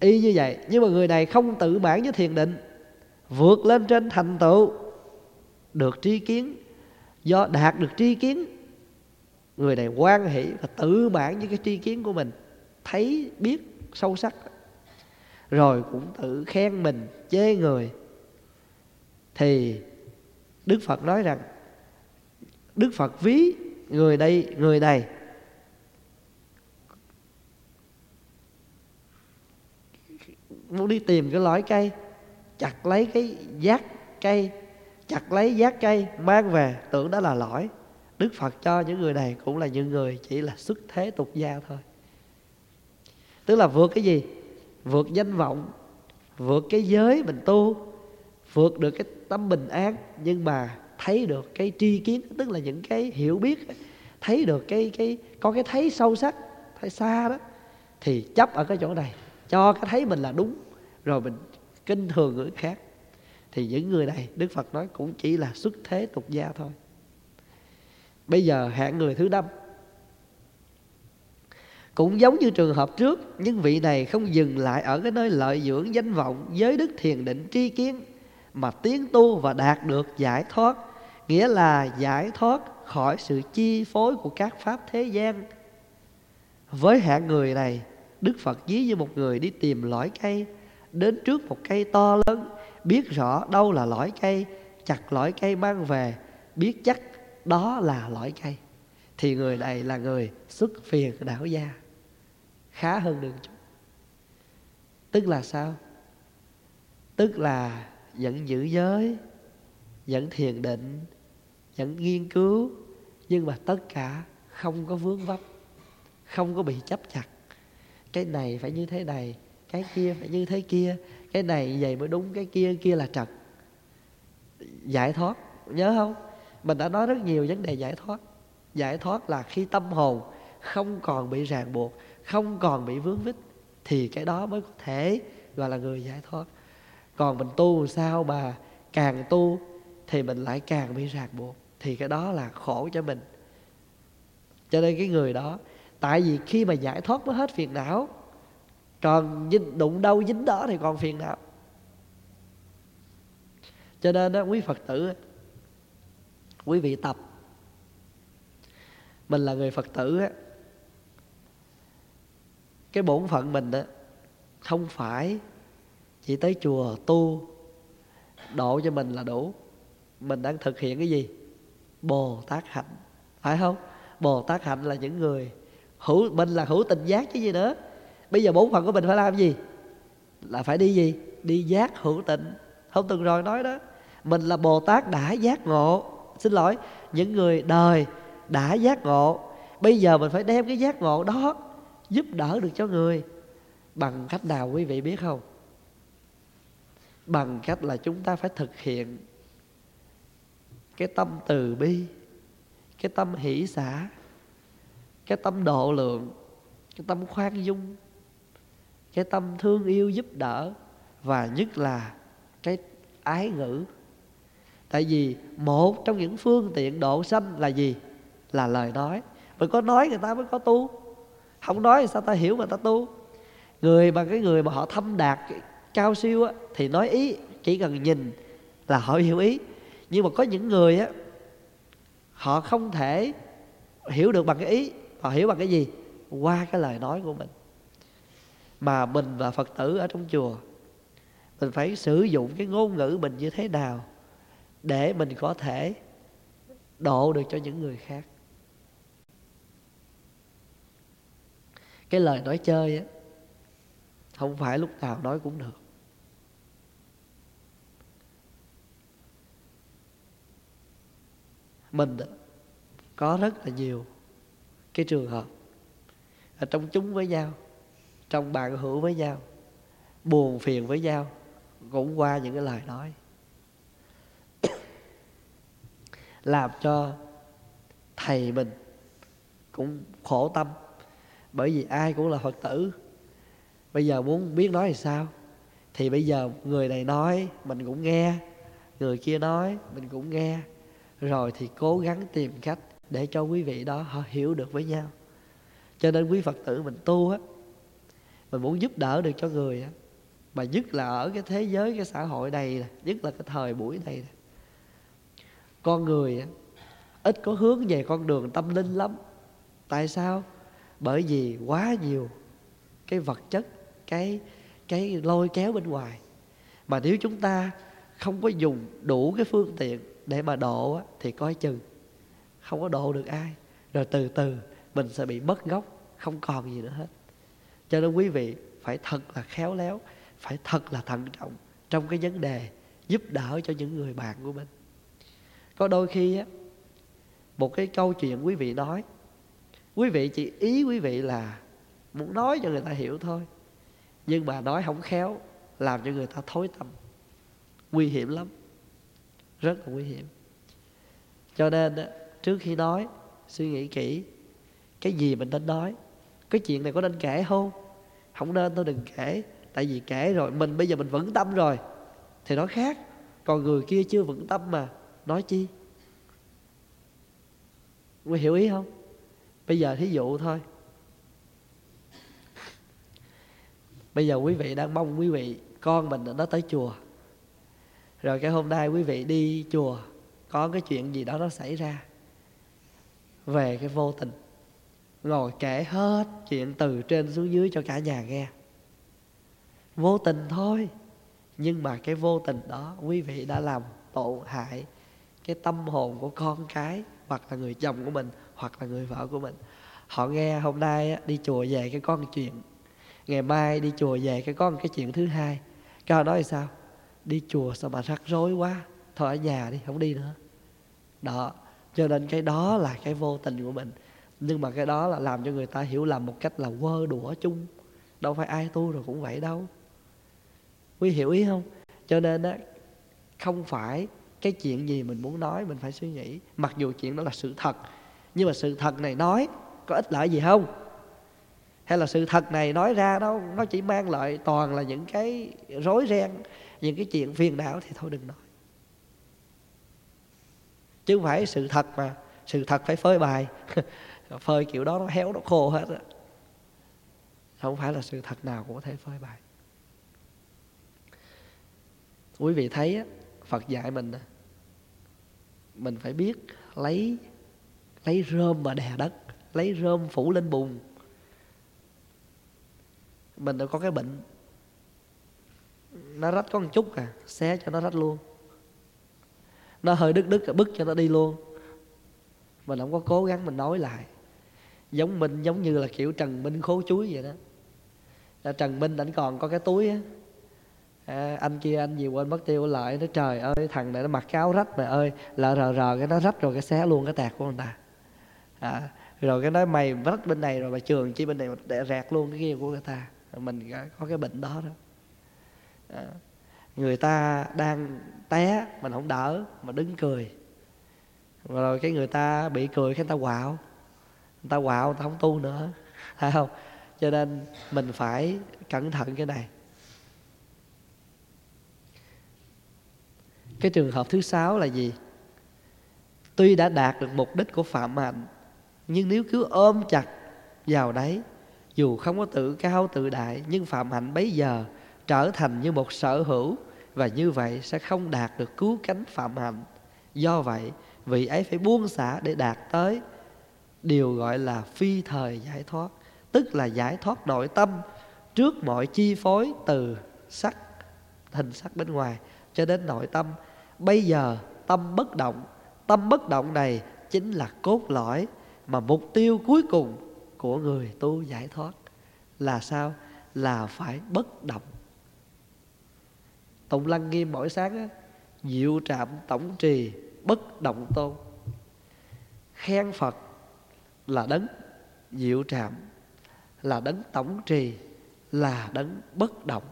y như vậy, nhưng mà người này không tự mãn với thiền định, vượt lên trên thành tựu được tri kiến. Do đạt được tri kiến, người này hoan hỷ và tự mãn với cái tri kiến của mình, thấy biết sâu sắc, rồi cũng tự khen mình, chê người. Thì Đức Phật nói rằng, Đức Phật ví người đây, người này muốn đi tìm cái lõi cây, chặt lấy cái giác cây, chặt lấy giác cây mang về, tưởng đó là lõi. Đức Phật cho những người này cũng là những người chỉ là xuất thế tục gia thôi. Tức là vượt cái gì? Vượt danh vọng, vượt cái giới mình tu, vượt được cái tâm bình an, nhưng mà thấy được cái tri kiến, tức là những cái hiểu biết thấy được cái cái có cái thấy sâu sắc, thấy xa đó, thì chấp ở cái chỗ này, cho cái thấy mình là đúng, rồi mình kinh thường người khác. Thì những người này Đức Phật nói cũng chỉ là xuất thế tục gia thôi. Bây giờ hạng người thứ năm cũng giống như trường hợp trước, nhưng vị này không dừng lại ở cái nơi lợi dưỡng danh vọng, giới đức, thiền định, tri kiến, mà tiến tu và đạt được giải thoát, nghĩa là giải thoát khỏi sự chi phối của các pháp thế gian. Với hạng người này, Đức Phật ví như một người đi tìm lõi cây, đến trước một cây to lớn, biết rõ đâu là lõi cây, chặt lõi cây mang về, biết chắc đó là lõi cây, thì người này là người xuất phiền đảo gia, khá hơn đường chút. Tức là sao? Tức là vẫn giữ giới, vẫn thiền định, vẫn nghiên cứu, nhưng mà tất cả không có vướng vấp, không có bị chấp chặt. Cái này phải như thế này, cái kia phải như thế kia, cái này vậy mới đúng, cái kia kia là trật. Giải thoát, nhớ không? Mình đã nói rất nhiều vấn đề giải thoát. Giải thoát là khi tâm hồn không còn bị ràng buộc, không còn bị vướng víc, thì cái đó mới có thể gọi là người giải thoát. Còn mình tu sao mà càng tu thì mình lại càng bị ràng buộc, thì cái đó là khổ cho mình. Cho nên cái người đó, tại vì khi mà giải thoát mới hết phiền não, còn đụng đâu dính đó thì còn phiền não. Cho nên đó, quý Phật tử, quý vị tập, mình là người Phật tử á, cái bổn phận mình á, không phải chỉ tới chùa tu độ cho mình là đủ. Mình đang thực hiện cái gì? Bồ Tát hạnh, phải không? Bồ Tát hạnh là những người hữu, mình là hữu tình giác chứ gì nữa. Bây giờ bổn phận của mình phải làm gì? Là phải đi gì? Đi giác hữu tịnh. Không từng rồi nói đó, mình là Bồ Tát đã giác ngộ. Xin lỗi, những người đời đã giác ngộ, bây giờ mình phải đem cái giác ngộ đó giúp đỡ được cho người. Bằng cách nào quý vị biết không? Bằng cách là chúng ta phải thực hiện cái tâm từ bi, cái tâm hỷ xả, cái tâm độ lượng, cái tâm khoan dung, cái tâm thương yêu giúp đỡ, và nhất là cái ái ngữ. Tại vì một trong những phương tiện độ sanh là gì? Là lời nói. Phải có nói người ta mới có tu, không nói thì sao ta hiểu mà ta tu. Người mà cái người mà họ thâm đạt cao siêu á, thì nói ý, chỉ cần nhìn là họ hiểu ý. Nhưng mà có những người á, họ không thể hiểu được bằng cái ý, họ hiểu bằng cái gì? Qua cái lời nói của mình. Mà mình là Phật tử ở trong chùa, mình phải sử dụng cái ngôn ngữ mình như thế nào để mình có thể độ được cho những người khác. Cái lời nói chơi á, không phải lúc nào nói cũng được. Mình có rất là nhiều cái trường hợp ở trong chúng với nhau, trong bạn hữu với nhau, buồn phiền với nhau, cũng qua những cái lời nói, làm cho thầy mình cũng khổ tâm. Bởi vì ai cũng là Phật tử, bây giờ muốn biết nói thì sao? Thì bây giờ người này nói mình cũng nghe, người kia nói mình cũng nghe, rồi thì cố gắng tìm cách để cho quý vị đó họ hiểu được với nhau. Cho nên quý Phật tử mình tu á, mình muốn giúp đỡ được cho người á, mà nhất là ở cái thế giới, cái xã hội này, nhất là cái thời buổi này, con người ít có hướng về con đường tâm linh lắm. Tại sao? Bởi vì quá nhiều cái vật chất, cái, cái lôi kéo bên ngoài. Mà nếu chúng ta không có dùng đủ cái phương tiện để mà độ thì coi chừng không có độ được ai. Rồi từ từ mình sẽ bị mất gốc, không còn gì nữa hết. Cho nên quý vị phải thật là khéo léo, phải thật là thận trọng trong cái vấn đề giúp đỡ cho những người bạn của mình. Có đôi khi á, một cái câu chuyện quý vị nói, quý vị chỉ ý quý vị là muốn nói cho người ta hiểu thôi, nhưng mà nói không khéo làm cho người ta thối tâm. Nguy hiểm lắm, rất là nguy hiểm. Cho nên á, trước khi nói suy nghĩ kỹ cái gì mình nên nói. Cái chuyện này có nên kể không? Không nên, tôi đừng kể. Tại vì kể rồi, mình bây giờ mình vững tâm rồi thì nó khác. Còn người kia chưa vững tâm mà, nói chi? Quý hiểu ý không? Bây giờ thí dụ thôi. Bây giờ quý vị đang mong quý vị con mình nó tới chùa. Rồi cái hôm nay quý vị đi chùa, có cái chuyện gì đó nó xảy ra. Về cái vô tình ngồi kể hết chuyện từ trên xuống dưới cho cả nhà nghe. Vô tình thôi, nhưng mà cái vô tình đó quý vị đã làm tổn hại cái tâm hồn của con cái, hoặc là người chồng của mình, hoặc là người vợ của mình. Họ nghe hôm nay đi chùa về cái con chuyện, ngày mai đi chùa về cái con cái chuyện thứ hai. Cái họ nói sao? Đi chùa sao mà rắc rối quá, thôi ở nhà đi, không đi nữa. Đó, cho nên cái đó là cái vô tình của mình. Nhưng mà cái đó là làm cho người ta hiểu lầm một cách là quơ đũa chung. Đâu phải ai tu rồi cũng vậy đâu. Quý hiểu ý không? Cho nên á, không phải cái chuyện gì mình muốn nói mình phải suy nghĩ. Mặc dù chuyện đó là sự thật, nhưng mà sự thật này nói có ích lợi gì không? Hay là sự thật này nói ra đó, nó chỉ mang lại toàn là những cái rối ren, những cái chuyện phiền não thì thôi đừng nói. Chứ không phải sự thật mà. Sự thật phải phơi bày. Phơi kiểu đó nó héo, nó khô hết. Không phải là sự thật nào cũng có thể phơi bày. Quý vị thấy Phật dạy mình, mình phải biết lấy lấy rơm mà đè đất, lấy rơm phủ lên bùn. Mình đã có cái bệnh, nó rách có một chút à, xé cho nó rách luôn. Nó hơi đứt đứt bứt cho nó đi luôn. Mình không có cố gắng mình nói lại. Giống mình giống như là kiểu Trần Minh khố chuối vậy đó. Là Trần Minh ảnh còn có cái túi á. À, anh kia anh gì quên mất tiêu lại. Nó trời ơi, thằng này nó mặc cái áo rách mày ơi. Lỡ rờ rờ cái nó rách rồi cái xé luôn cái tạc của người ta. À, rồi cái nói mày rách bên này rồi mày trường chi bên này để rạc luôn cái kia của người ta. Mình có cái bệnh đó đó. À, người ta đang té mình không đỡ mà đứng cười. Rồi cái người ta bị cười cái người ta quạo. Người ta quạo người ta không tu nữa. Thấy không? Cho nên mình phải cẩn thận cái này. Cái trường hợp thứ sáu là gì? Tuy đã đạt được mục đích của phạm hạnh, nhưng nếu cứ ôm chặt vào đấy, dù không có tự cao tự đại, nhưng phạm hạnh bấy giờ trở thành như một sở hữu, và như vậy sẽ không đạt được cứu cánh phạm hạnh. Do vậy, vị ấy phải buông xả để đạt tới điều gọi là phi thời giải thoát, tức là giải thoát nội tâm trước mọi chi phối từ sắc, hình sắc bên ngoài cho đến nội tâm. Bây giờ tâm bất động, tâm bất động này chính là cốt lõi mà mục tiêu cuối cùng của người tu giải thoát là sao? Là phải bất động. Tụng Lăng Nghiêm mỗi sáng á, diệu trạm tổng trì bất động tôn. Khen Phật là đấng diệu trạm, là đấng tổng trì, là đấng bất động.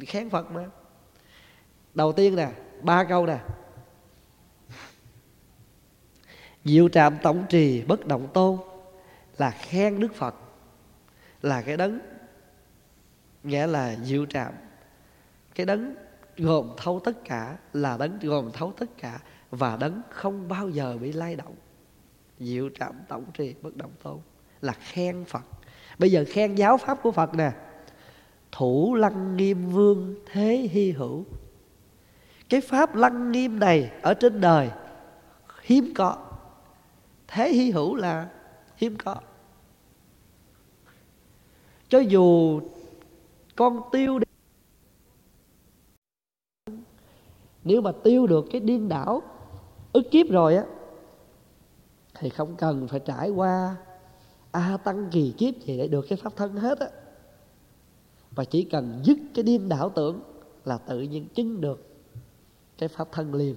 Khen Phật mà. Đầu tiên nè, ba câu nè. Diệu trạm tổng trì bất động tôn là khen Đức Phật, là cái đấng, nghĩa là diệu trạm, cái đấng gồm thấu tất cả, là đấng gồm thấu tất cả và đấng không bao giờ bị lay động. Diệu trạm tổng trì bất động tôn là khen Phật. Bây giờ khen giáo pháp của Phật nè. Thủ Lăng Nghiêm vương thế hy hữu. Cái pháp Lăng Nghiêm này ở trên đời hiếm có. Thế hy hữu là hiếm có. Cho dù con tiêu đi, nếu mà tiêu được cái điên đảo ức kiếp rồi á, thì không cần phải trải qua a tăng kỳ kiếp gì để được cái pháp thân hết á. Và chỉ cần dứt cái điên đảo tưởng là tự nhiên chứng được cái pháp thân liền.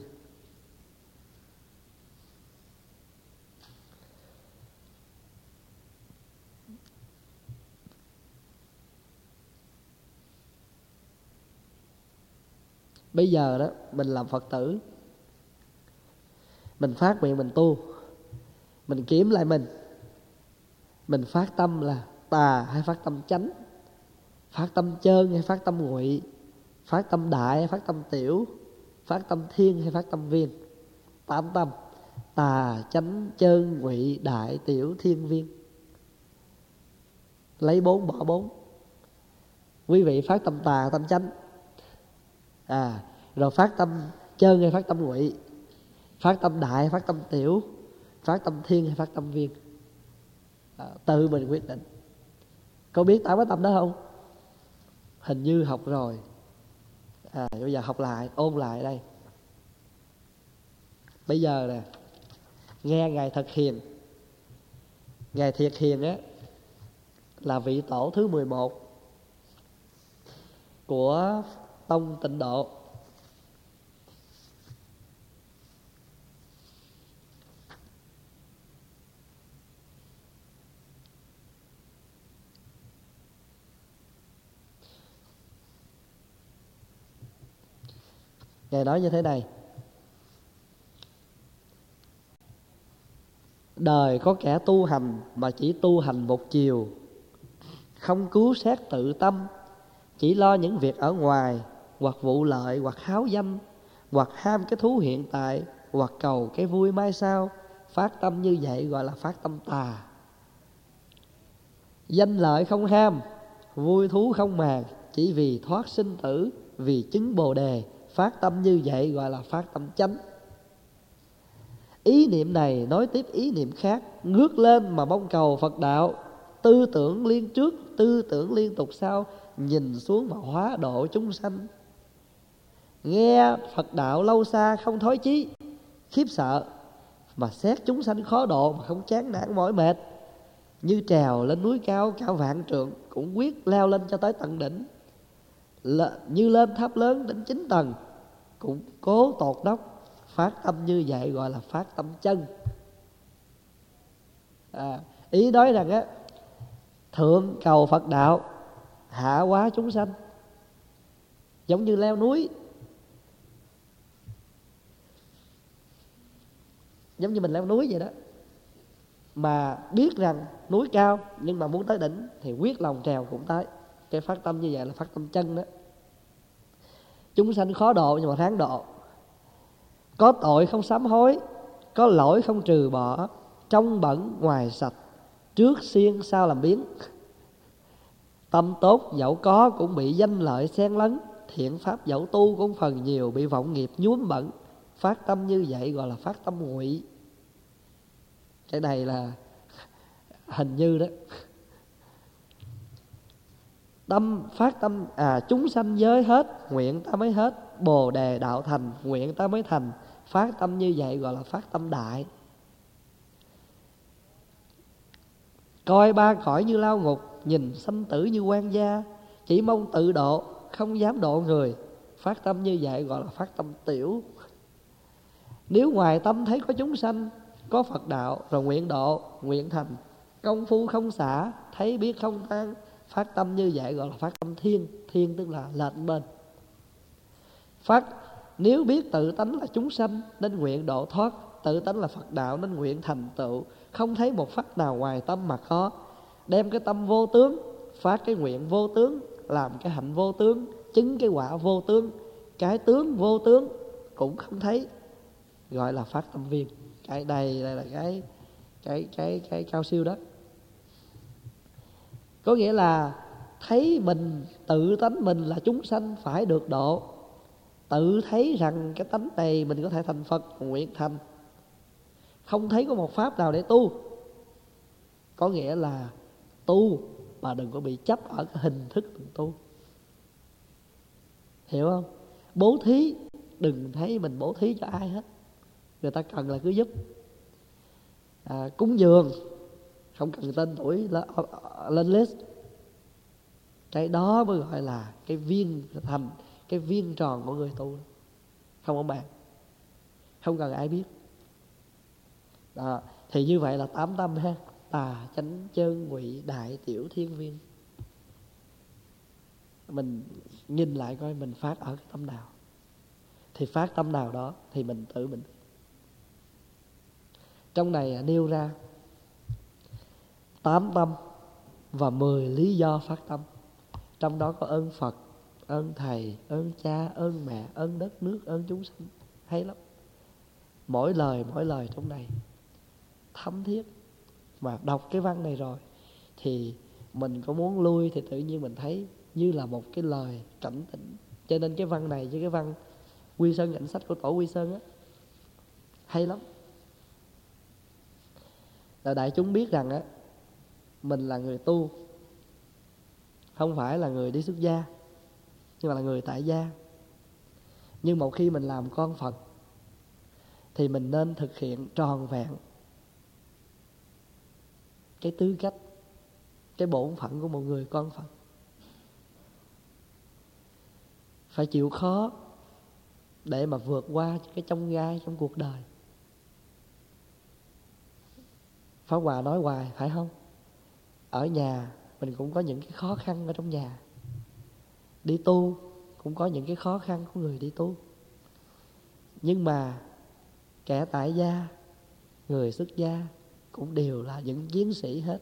Bây giờ đó, mình làm Phật tử, mình phát nguyện mình tu, Mình kiểm lại mình. Mình phát tâm là tà hay phát tâm chánh, phát tâm chơn hay phát tâm nguội, phát tâm đại hay phát tâm tiểu, phát tâm thiên hay phát tâm viên. Tám tâm: tà, chánh, chơn, ngụy, đại, tiểu, thiên, viên. Lấy bốn bỏ bốn. Quý vị phát tâm tà, tâm chánh, à, rồi phát tâm chơn hay phát tâm ngụy, phát tâm đại, phát tâm tiểu, phát tâm thiên hay phát tâm viên. À, tự mình quyết định. Có biết tám cái tâm đó không? Hình như học rồi. À, bây giờ học lại, ôn lại đây. Bây giờ nè, nghe Ngài Thật Hiền. Ngài Thiệt Hiền á, là vị tổ thứ mười một của Tông Tịnh Độ. Ngài nói như thế này: đời có kẻ tu hành mà chỉ tu hành một chiều, không cứu xét tự tâm, chỉ lo những việc ở ngoài, hoặc vụ lợi, hoặc háo danh, hoặc ham cái thú hiện tại, hoặc cầu cái vui mai sau. Phát tâm như vậy gọi là phát tâm tà. Danh lợi không ham, vui thú không màng, chỉ vì thoát sinh tử, vì chứng Bồ Đề. Phát tâm như vậy gọi là phát tâm chánh. Ý niệm này nói tiếp ý niệm khác, ngước lên mà mong cầu Phật đạo. Tư tưởng liên trước, tư tưởng liên tục sau, nhìn xuống mà hóa độ chúng sanh. Nghe Phật đạo lâu xa không thói chí, khiếp sợ, mà xét chúng sanh khó độ mà không chán nản mỏi mệt. Như trèo lên núi cao cả vạn trượng, cũng quyết leo lên cho tới tận đỉnh. Như lên tháp lớn đến chín tầng, cũng cố tột đốc. Phát tâm như vậy gọi là phát tâm chân. à, Ý nói rằng á, thượng cầu Phật đạo, hạ hóa chúng sanh, giống như leo núi, giống như mình leo núi vậy đó. Mà biết rằng núi cao nhưng mà muốn tới đỉnh thì quyết lòng trèo cũng tới. Cái phát tâm như vậy là phát tâm chân đó. Chúng sanh khó độ nhưng mà ráng độ. Có tội không sám hối, có lỗi không trừ bỏ, trong bẩn ngoài sạch, trước xiên sau làm biến. Tâm tốt dẫu có cũng bị danh lợi xen lấn, thiện pháp dẫu tu cũng phần nhiều bị vọng nghiệp nhuốm bẩn. Phát tâm như vậy gọi là phát tâm ngụy. Cái này là hình như đó. Tâm phát tâm à chúng sanh giới hết, nguyện ta mới hết. Bồ đề đạo thành, nguyện ta mới thành. Phát tâm như vậy gọi là phát tâm đại. Coi ba cõi như lao ngục, nhìn sanh tử như quan gia, chỉ mong tự độ, không dám độ người. Phát tâm như vậy gọi là phát tâm tiểu. Nếu ngoài tâm thấy có chúng sanh, có Phật đạo, rồi nguyện độ, nguyện thành. Công phu không xả, thấy biết không tan. Phát tâm như vậy gọi là phát tâm thiên. Thiên tức là lệch bên. Phát nếu biết tự tánh là chúng sanh nên nguyện độ thoát, tự tánh là Phật đạo nên nguyện thành tựu. Không thấy một pháp nào ngoài tâm mà có. Đem cái tâm vô tướng, phát cái nguyện vô tướng, làm cái hạnh vô tướng, chứng cái quả vô tướng. Cái tướng vô tướng cũng không thấy, gọi là phát tâm viên. Cái đây, đây là cái cái cái cái cao siêu đó. Có nghĩa là thấy mình, tự tánh mình là chúng sanh phải được độ. Tự thấy rằng cái tánh này mình có thể thành Phật, nguyện thành. Không thấy có một pháp nào để tu. Có nghĩa là tu mà đừng có bị chấp ở cái hình thức mình tu. Hiểu không? Bố thí, đừng thấy mình bố thí cho ai hết. Người ta cần là cứ giúp. À, cúng dường, không cần tên tuổi lên list. Cái đó mới gọi là cái viên thành, cái viên tròn của người tu. Không có bạn, không cần ai biết. Đó. Thì như vậy là tám tâm ha. Tà, chánh, chơn, ngụy, đại, tiểu, thiên, viên. Mình nhìn lại coi mình phát ở cái tâm nào. Thì phát tâm nào đó thì mình tự mình. Trong này nêu ra tám tâm và mười lý do phát tâm. Trong đó có ơn Phật, ơn Thầy, ơn cha, ơn mẹ, ơn đất nước, ơn chúng sinh. Hay lắm. Mỗi lời, mỗi lời trong này thấm thiết. Mà đọc cái văn này rồi thì mình có muốn lui thì tự nhiên mình thấy như là một cái lời cảnh tỉnh. Cho nên cái văn này với cái văn Quy Sơn Nhận Sách của Tổ Quy Sơn á, hay lắm. Là đại chúng biết rằng á, mình là người tu, không phải là người đi xuất gia, nhưng mà là người tại gia. Nhưng một khi mình làm con Phật thì mình nên thực hiện tròn vẹn cái tư cách, cái bổn phận của một người con Phật. Phải chịu khó để mà vượt qua những cái chông gai trong cuộc đời. Pháp Hòa nói hoài, phải không? Ở nhà mình cũng có những cái khó khăn ở trong nhà. Đi tu cũng có những cái khó khăn của người đi tu. Nhưng mà kẻ tại gia, người xuất gia cũng đều là những chiến sĩ hết.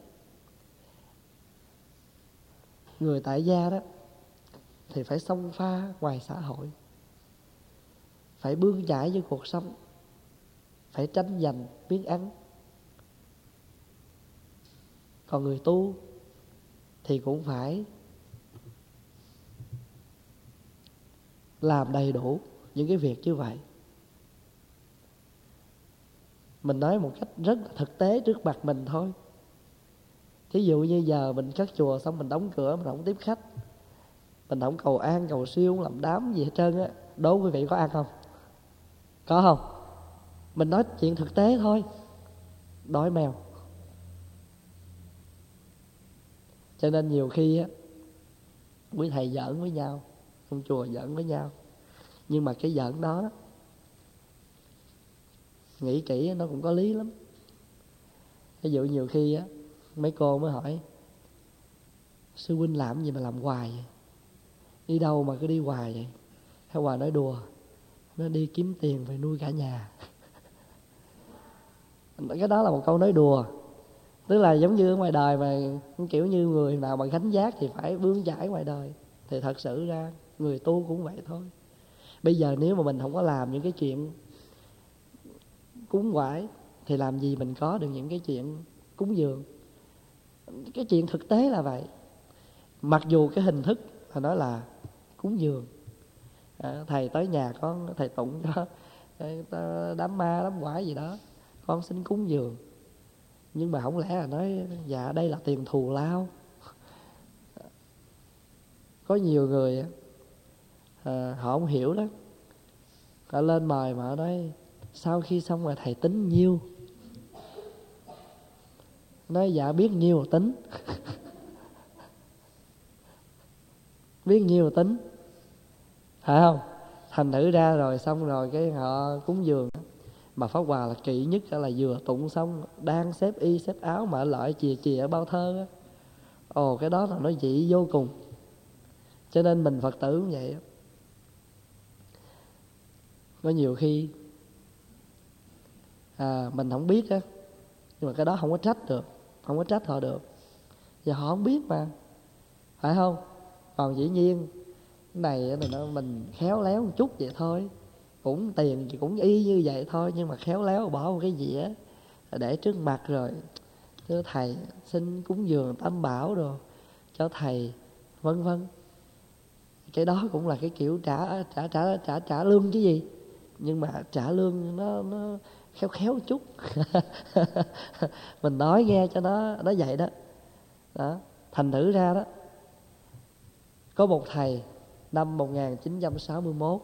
Người tại gia đó thì phải xông pha ngoài xã hội, phải bươn chải với cuộc sống, phải tranh giành miếng ăn. Còn người tu thì cũng phải làm đầy đủ những cái việc như vậy. Mình nói một cách rất là thực tế trước mặt mình thôi. Thí dụ như giờ mình cất chùa xong mình đóng cửa, mình không tiếp khách, mình không cầu an, cầu siêu, không làm đám gì hết trơn á. Đố quý vị có ăn không? Có không? Mình nói chuyện thực tế thôi. Đói mèo. Cho nên nhiều khi á, quý thầy giỡn với nhau, trong chùa giỡn với nhau. Nhưng mà cái giỡn đó, nghĩ kỹ nó cũng có lý lắm. Ví dụ nhiều khi á, mấy cô mới hỏi: sư huynh làm gì mà làm hoài vậy? Đi đâu mà cứ đi hoài vậy? Thầy Hòa nói đùa, nó đi kiếm tiền về nuôi cả nhà. Cái đó là một câu nói đùa. Tức là giống như ở ngoài đời mà kiểu như người nào mà gánh vác thì phải bươn chải ngoài đời. Thì thật sự ra người tu cũng vậy thôi. Bây giờ nếu mà mình không có làm những cái chuyện cúng quải thì làm gì mình có được những cái chuyện cúng dường. Cái chuyện thực tế là vậy. Mặc dù cái hình thức là nói là cúng dường, à, thầy tới nhà con, thầy tụng cho đám ma đám quải gì đó, con xin cúng dường. Nhưng mà không lẽ là nói dạ đây là tiền thù lao. Có nhiều người à, họ không hiểu đó. Họ lên mời mà họ nói sau khi xong rồi thầy tính nhiêu. Nói dạ biết nhiêu tính. Biết nhiêu tính, phải không? Thành thử ra rồi xong rồi cái họ cúng dường. Mà Pháp Hòa là kỹ nhất là vừa tụng xong đang xếp y xếp áo mà lại chìa chìa bao thơ á. Ồ, cái đó là nó dị vô cùng. Cho nên mình Phật tử cũng vậy. Có nhiều khi à, mình không biết á, nhưng mà cái đó không có trách được, không có trách họ được, và họ không biết mà, phải không? Còn dĩ nhiên cái này thì nó, mình khéo léo một chút vậy thôi, cũng tiền thì cũng y như vậy thôi, nhưng mà khéo léo bỏ một cái dĩa để trước mặt rồi thưa thầy xin cúng dường tam bảo đồ cho thầy vân vân. Cái đó cũng là cái kiểu trả trả trả trả trả lương chứ gì, nhưng mà trả lương nó nó khéo khéo chút. Mình nói nghe cho nó nó vậy đó. Đó, thành thử ra đó có một thầy năm một nghìn chín trăm sáu mươi mốt,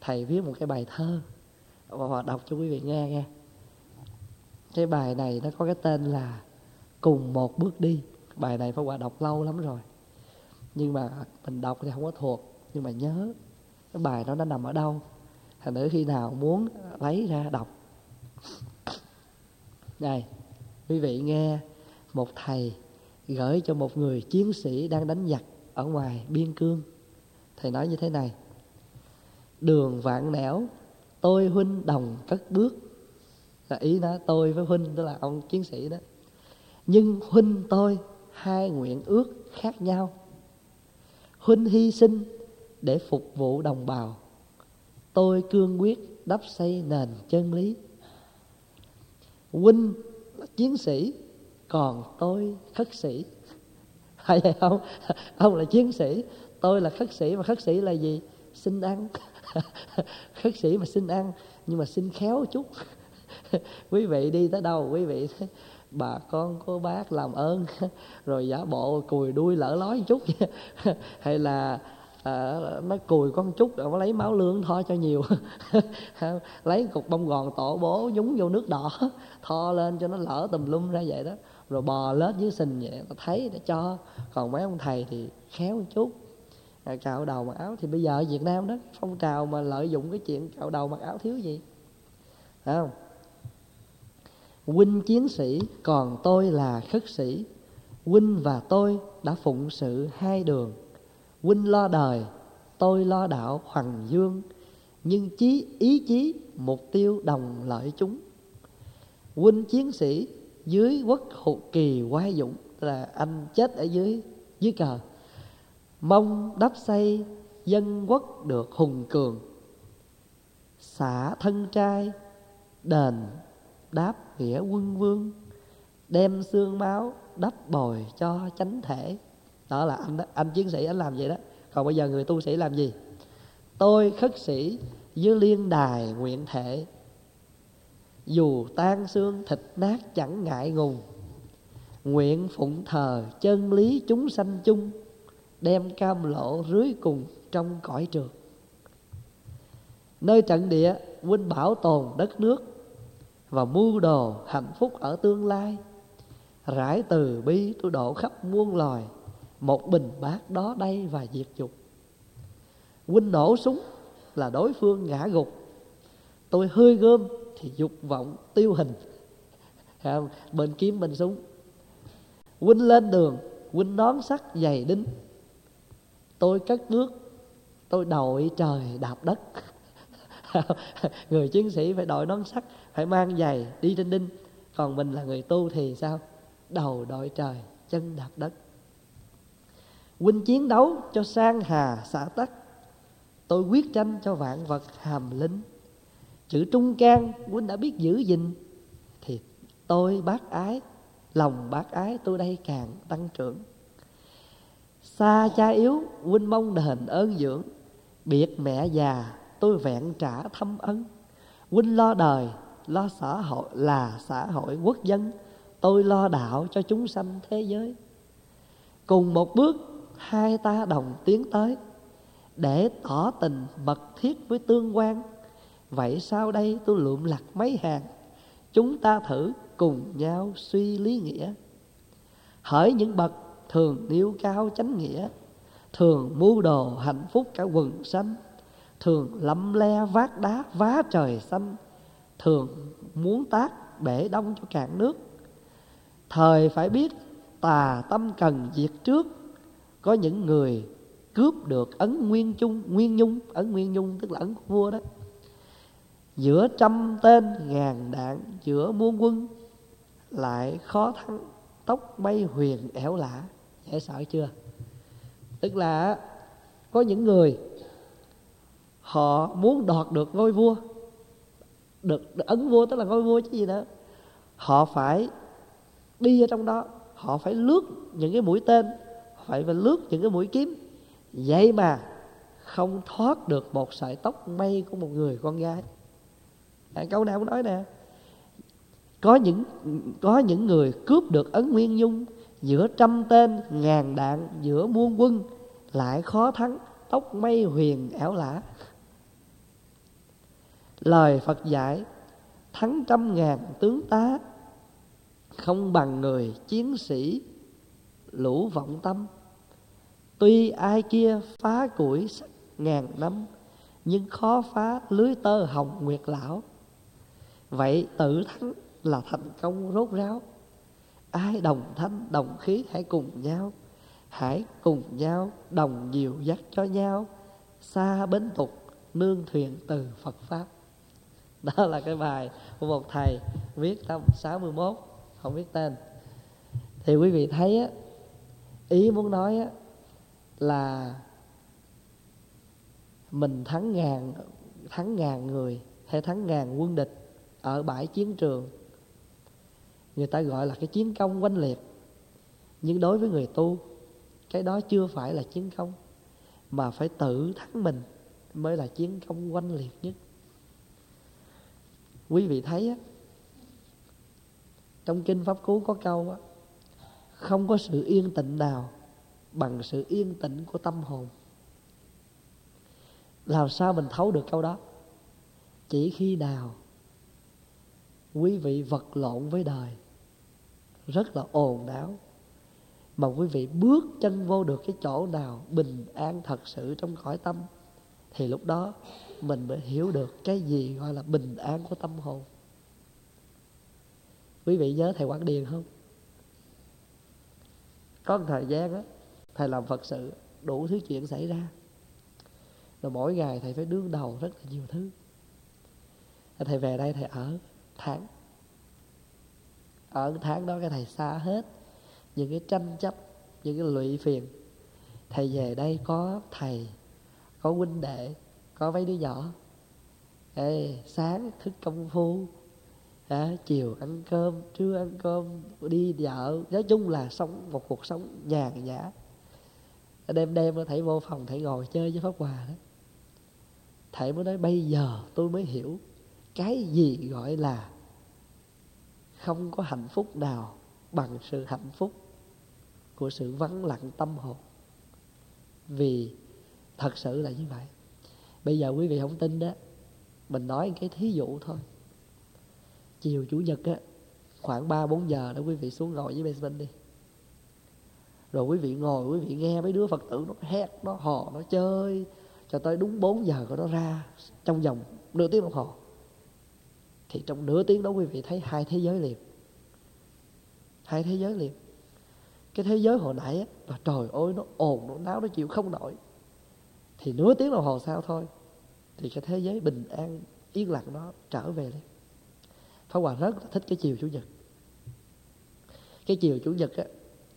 thầy viết một cái bài thơ và họ đọc cho quý vị nghe nghe. Cái bài này nó có cái tên là Cùng Một Bước Đi. Bài này Pháp Hòa đọc lâu lắm rồi, nhưng mà mình đọc thì không có thuộc, nhưng mà nhớ cái bài đó nó nằm ở đâu. Thành thử khi nào muốn lấy ra đọc. Này, quý vị nghe một thầy gửi cho một người chiến sĩ đang đánh giặc ở ngoài biên cương. Thầy nói như thế này: đường vạn nẻo tôi huynh đồng cất bước, là ý đó, tôi với huynh, đó là ông chiến sĩ đó. Nhưng huynh tôi hai nguyện ước khác nhau. Huynh hy sinh để phục vụ đồng bào, tôi cương quyết đắp xây nền chân lý. Huynh là chiến sĩ, còn tôi khất sĩ. Hay vậy không? Ông là chiến sĩ, tôi là khất sĩ. Mà khất sĩ là gì? Xin ăn. Khất sĩ mà xin ăn, nhưng mà xin khéo chút. Quý vị đi tới đâu, quý vị thấy bà con cô bác làm ơn, rồi giả bộ cùi đuôi lỡ lói chút. Hay là à, nó cùi con chút rồi nó lấy máu lương tho cho nhiều. Lấy cục bông gòn tổ bố nhúng vô nước đỏ tho lên cho nó lỡ tùm lum ra vậy đó, rồi bò lết dưới sình vậy, ta thấy để cho. Còn mấy ông thầy thì khéo một chút, à, cạo đầu mặc áo. Thì bây giờ ở Việt Nam đó, phong trào mà lợi dụng cái chuyện cạo đầu mặc áo thiếu gì, phải không? Huynh chiến sĩ, còn tôi là khất sĩ. Huynh và tôi đã phụng sự hai đường. Huynh lo đời, tôi lo đạo hoằng dương, nhưng chí ý chí mục tiêu đồng lợi chúng. Huynh chiến sĩ dưới quốc hộ kỳ oai dũng, là anh chết ở dưới dưới cờ, mong đắp xây dân quốc được hùng cường. Xả thân trai đền đáp nghĩa quân vương, đem xương máu đắp bồi cho chánh thể. Đó là anh, đó, anh chiến sĩ anh làm vậy đó. Còn bây giờ người tu sĩ làm gì? Tôi khất sĩ dưới liên đài nguyện thể, dù tan xương thịt nát chẳng ngại ngùng, nguyện phụng thờ chân lý chúng sanh chung, đem cam lộ rưới cùng trong cõi trượt. Nơi trận địa huynh bảo tồn đất nước và mưu đồ hạnh phúc ở tương lai. Rải từ bi tôi độ khắp muôn loài, một bình bát đó đây và diệt dục. Huynh nổ súng là đối phương ngã gục, tôi hơi gươm thì dục vọng tiêu hình. Bên kiếm bên súng. Huynh lên đường, huynh nón sắt giày đính, tôi cất bước, tôi đội trời đạp đất. Người chiến sĩ phải đội nón sắt, phải mang giày đi trên đinh. Còn mình là người tu thì sao? Đầu đội trời, chân đạp đất. Huynh chiến đấu cho sang hà xã tắc, tôi quyết tranh cho vạn vật hàm lính. Chữ trung can huynh đã biết giữ gìn, thì tôi bác ái, lòng bác ái tôi đây càng tăng trưởng. Xa cha yếu huynh mong đền ơn dưỡng, biệt mẹ già tôi vẹn trả thâm ấn. Huynh lo đời, lo xã hội là xã hội quốc dân, tôi lo đạo cho chúng sanh thế giới. Cùng một bước hai ta đồng tiến tới, để tỏ tình mật thiết với tương quan. Vậy sau đây tôi lượm lặt mấy hàng, chúng ta thử cùng nhau suy lý nghĩa. Hỡi những bậc thường nêu cao chánh nghĩa, thường mưu đồ hạnh phúc cả quần sanh, thường lăm le vác đá vá trời xanh, thường muốn tác bể đông cho cạn nước. Thời phải biết tà tâm cần diệt trước, có những người cướp được ấn nguyên chung, nguyên nhung, ấn nguyên nhung tức là ấn của vua đó. Giữa trăm tên ngàn đạn, giữa muôn quân lại khó thắng, tóc bay huyền ẻo lả. Dễ sợ chưa? Tức là có những người họ muốn đoạt được ngôi vua, được, được ấn vua tức là ngôi vua chứ gì nữa. Họ phải đi ở trong đó, họ phải lướt những cái mũi tên, phải phải lướt những cái mũi kiếm, vậy mà không thoát được một sợi tóc mây của một người con gái. À, câu nào cũng nói nè, có những có những người cướp được ấn nguyên nhung, giữa trăm tên ngàn đạn, giữa muôn quân lại khó thắng, tóc mây huyền ảo lã. Lời Phật dạy thắng trăm ngàn tướng tá, không bằng người chiến sĩ lũ vọng tâm. Tuy ai kia phá củi sắt ngàn năm, nhưng khó phá lưới tơ hồng nguyệt lão. Vậy tự thắng là thành công rốt ráo. Ai đồng thanh đồng khí hãy cùng nhau, hãy cùng nhau đồng dìu dắt cho nhau, xa bến tục nương thuyền từ Phật Pháp. Đó là cái bài của một thầy viết năm sáu mươi mốt, không biết tên. Thì quý vị thấy á, ý muốn nói á, là mình thắng ngàn, thắng ngàn người hay thắng ngàn quân địch ở bãi chiến trường, người ta gọi là cái chiến công oanh liệt. Nhưng đối với người tu, cái đó chưa phải là chiến công, mà phải tự thắng mình mới là chiến công oanh liệt nhất. Quý vị thấy á, trong Kinh Pháp Cú có câu á, không có sự yên tĩnh nào bằng sự yên tĩnh của tâm hồn. Làm sao mình thấu được câu đó? Chỉ khi nào quý vị vật lộn với đời rất là ồn ào, mà quý vị bước chân vô được cái chỗ nào bình an thật sự trong cõi tâm, thì lúc đó mình mới hiểu được cái gì gọi là bình an của tâm hồn. Quý vị nhớ thầy Quảng Điền không? Có một thời gian á, thầy làm Phật sự, đủ thứ chuyện xảy ra, rồi mỗi ngày thầy phải đương đầu rất là nhiều thứ. Thầy về đây thầy ở tháng, ở tháng đó cái thầy xa hết những cái tranh chấp, những cái lụy phiền. Thầy về đây có thầy, có huynh đệ, có mấy đứa nhỏ. Ê, sáng thức công phu, à, chiều ăn cơm, trưa ăn cơm, đi dạo. Nói chung là sống một cuộc sống nhàn nhã. Đêm đêm thầy vô phòng, thầy ngồi chơi với Pháp Hòa đó. Thầy mới nói bây giờ tôi mới hiểu cái gì gọi là không có hạnh phúc nào bằng sự hạnh phúc của sự vắng lặng tâm hồn. Vì thật sự là như vậy. Bây giờ quý vị không tin đó, mình nói cái thí dụ thôi. Chiều Chủ nhật á, khoảng ba bốn giờ đó, quý vị xuống ngồi với Benjamin đi. Rồi quý vị ngồi, quý vị nghe mấy đứa Phật tử nó hét, nó hò, nó chơi cho tới đúng bốn giờ của nó ra, trong vòng nửa tiếng đồng hồ. Thì trong nửa tiếng đó quý vị thấy hai thế giới liền. Hai thế giới liền. Cái thế giới hồi nãy á, trời ơi nó ồn, nó náo, nó chịu không nổi. Thì nửa tiếng đồng hồ sau thôi, thì cái thế giới bình an, yên lặng nó trở về liền. Pháp Hòa rất là thích cái chiều Chủ nhật. Cái chiều Chủ nhật á,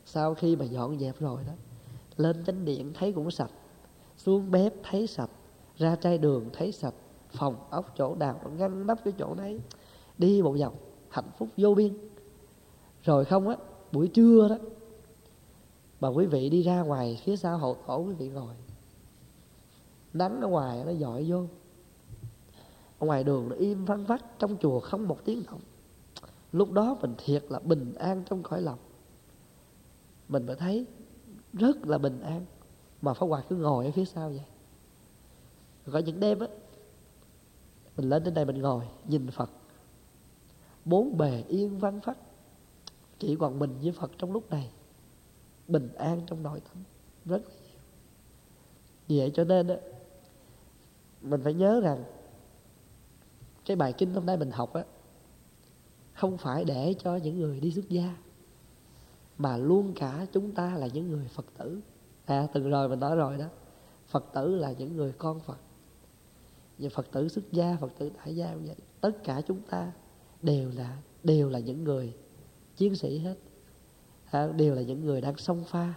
sau khi mà dọn dẹp rồi đó, lên chánh điện thấy cũng sạch, xuống bếp thấy sạch, ra trai đường thấy sạch, phòng ốc chỗ nào nó ngăn nắp cái chỗ đấy, đi một vòng hạnh phúc vô biên. Rồi không á, buổi trưa đó mà quý vị đi ra ngoài phía sau hậu tổ quý vị ngồi, nắng ở ngoài nó dọi vô, ở ngoài đường nó im phăng phắc, trong chùa không một tiếng động. Lúc đó mình thiệt là bình an trong cõi lòng, mình mới thấy rất là bình an. Mà Pháp Hòa cứ ngồi ở phía sau vậy. Có những đêm á, mình lên đến đây mình ngồi nhìn Phật, bốn bề yên vắng phắc, chỉ còn mình với Phật trong lúc này, bình an trong nội tâm rất là nhiều. Vì vậy cho nên á, mình phải nhớ rằng cái bài kinh hôm nay mình học á, không phải để cho những người đi xuất gia, mà luôn cả chúng ta là những người Phật tử. À, từng rồi mình nói rồi đó, Phật tử là những người con Phật. Và Phật tử xuất gia, Phật tử tại gia cũng vậy. Tất cả chúng ta đều là đều là những người chiến sĩ hết, à, đều là những người đang xông pha.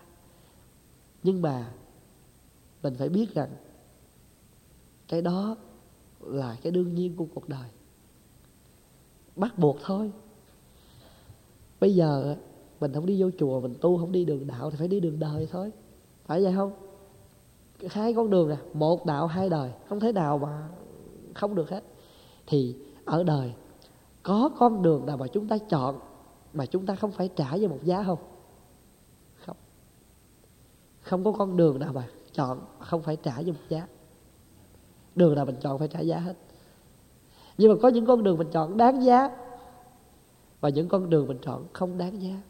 Nhưng mà mình phải biết rằng cái đó là cái đương nhiên của cuộc đời, bắt buộc thôi. Bây giờ mình không đi vô chùa, mình tu không đi đường đạo thì phải đi đường đời thôi, phải vậy không? Hai con đường à, một đạo hai đời, không thể nào mà không được hết. Thì ở đời có con đường nào mà chúng ta chọn mà chúng ta không phải trả với một giá không? Không. Không có con đường nào mà chọn không phải trả với một giá. Đường nào mình chọn phải trả giá hết. Nhưng mà có những con đường mình chọn đáng giá, và những con đường mình chọn không đáng giá.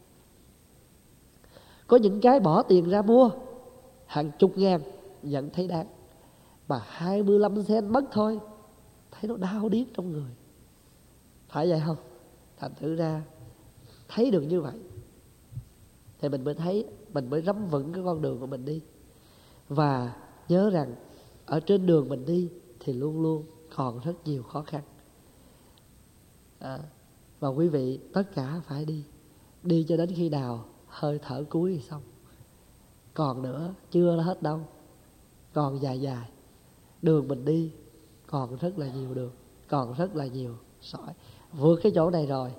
Có những cái bỏ tiền ra mua hàng chục ngàn vẫn thấy đáng, mà hai mươi lăm sen mất thôi thấy nó đau điếc trong người, phải vậy không? Thành thử ra thấy được như vậy thì mình mới thấy, mình mới rắm vững cái con đường của mình đi. Và nhớ rằng ở trên đường mình đi thì luôn luôn còn rất nhiều khó khăn. à, và quý vị tất cả phải đi, đi cho đến khi nào hơi thở cuối thì xong. Còn nữa, chưa hết đâu, còn dài dài. Đường mình đi còn rất là nhiều đường, còn rất là nhiều sỏi. Vượt cái chỗ này rồi,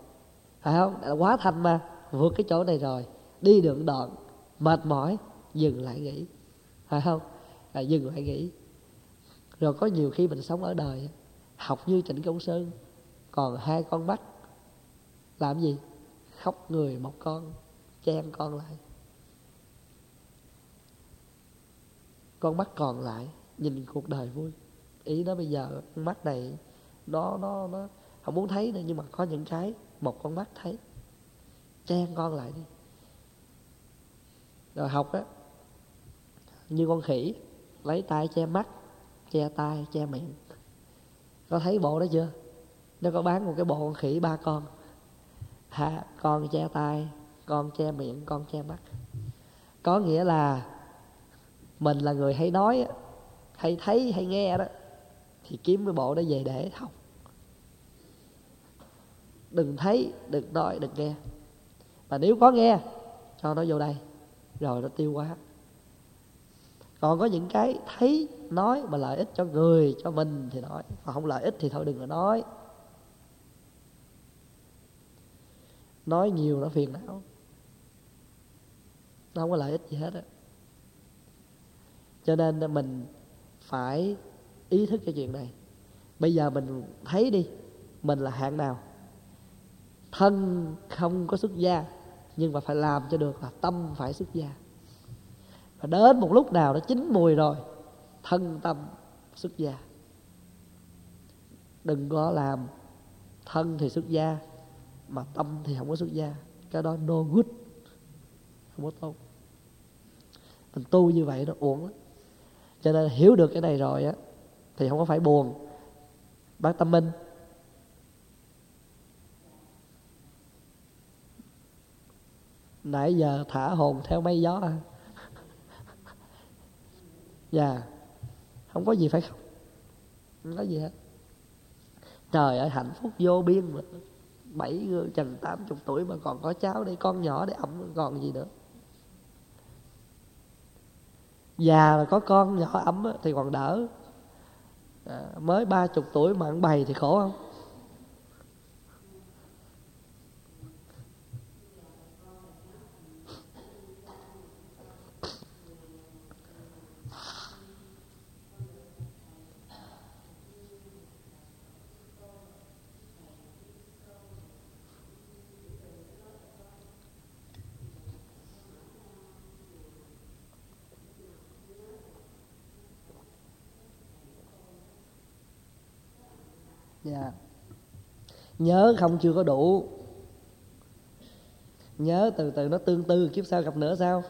phải không? Đã quá thanh mà, vượt cái chỗ này rồi, đi được đoạn, mệt mỏi, dừng lại nghỉ, phải không? À, dừng lại nghỉ. Rồi có nhiều khi mình sống ở đời, học như Trịnh Công Sơn, còn hai con mắt, làm gì? Khóc người một con, chen con lại. Con mắt còn lại nhìn cuộc đời vui. Ý nó bây giờ con mắt này nó nó nó không muốn thấy nữa, nhưng mà có những cái một con mắt thấy, chen con lại đi. Rồi học á, như con khỉ lấy tay che mắt, che tay, che miệng. Có thấy bộ đó chưa? Nó có bán một cái bộ con khỉ ba con. Hả? Con che tay, con che miệng, con che mắt. Có nghĩa là mình là người hay nói, hay thấy, hay nghe đó, thì kiếm cái bộ đó về để học. Đừng thấy, đừng nói, đừng nghe. Và nếu có nghe, cho nó vô đây, rồi nó tiêu quá. Còn có những cái thấy, nói mà lợi ích cho người, cho mình thì nói, còn không lợi ích thì thôi đừng có nói. Nói nhiều nó phiền não, nó không có lợi ích gì hết á. Cho nên mình phải ý thức cái chuyện này. Bây giờ mình thấy đi, mình là hạng nào? Thân không có xuất gia, nhưng mà phải làm cho được là tâm phải xuất gia. Và đến một lúc nào nó chín mùi rồi, thân tâm xuất gia. Đừng có làm thân thì xuất gia mà tâm thì không có xuất gia. Cái đó no good, không có tốt. Mình tu như vậy nó uổng lắm. Cho nên hiểu được cái này rồi á thì không có phải buồn. Bác Tâm Minh, nãy giờ thả hồn theo mây gió à? Dạ, không có gì phải không? Không có gì hết. Trời ơi, hạnh phúc vô biên mà. Bảy chừng tám chục tuổi mà còn có cháu để con nhỏ để ẵm, còn gì nữa. Già mà có con nhỏ ấm thì còn đỡ à, mới ba chục tuổi mà ăn bày thì khổ không? Yeah. Nhớ không chưa có đủ. Nhớ từ từ nó tương tư, kiếp sau gặp nữa sao?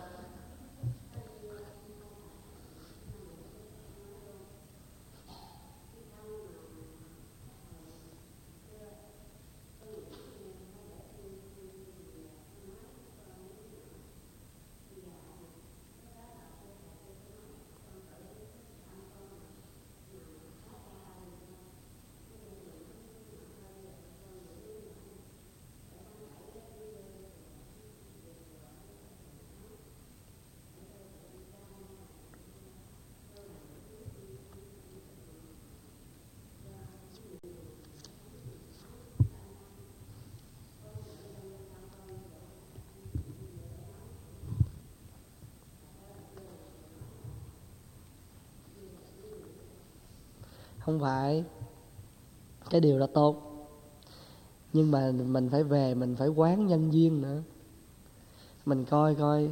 Không phải, cái điều là tốt, nhưng mà mình phải về, mình phải quán nhân duyên nữa. Mình coi coi,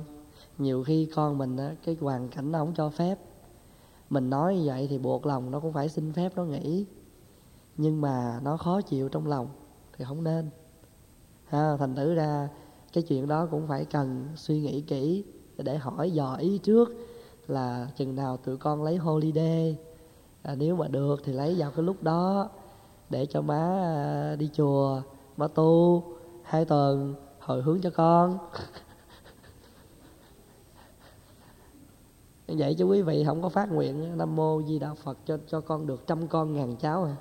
nhiều khi con mình á, cái hoàn cảnh nó không cho phép. Mình nói như vậy thì buộc lòng nó cũng phải xin phép nó nghỉ. Nhưng mà nó khó chịu trong lòng thì không nên. Ha, thành thử ra cái chuyện đó cũng phải cần suy nghĩ kỹ để hỏi dò ý trước là chừng nào tụi con lấy holiday. À, nếu mà được thì lấy vào cái lúc đó để cho má à, đi chùa, má tu hai tuần hồi hướng cho con. Vậy chứ quý vị không có phát nguyện Nam Mô Di Đà Phật cho, cho con được trăm con ngàn cháu à?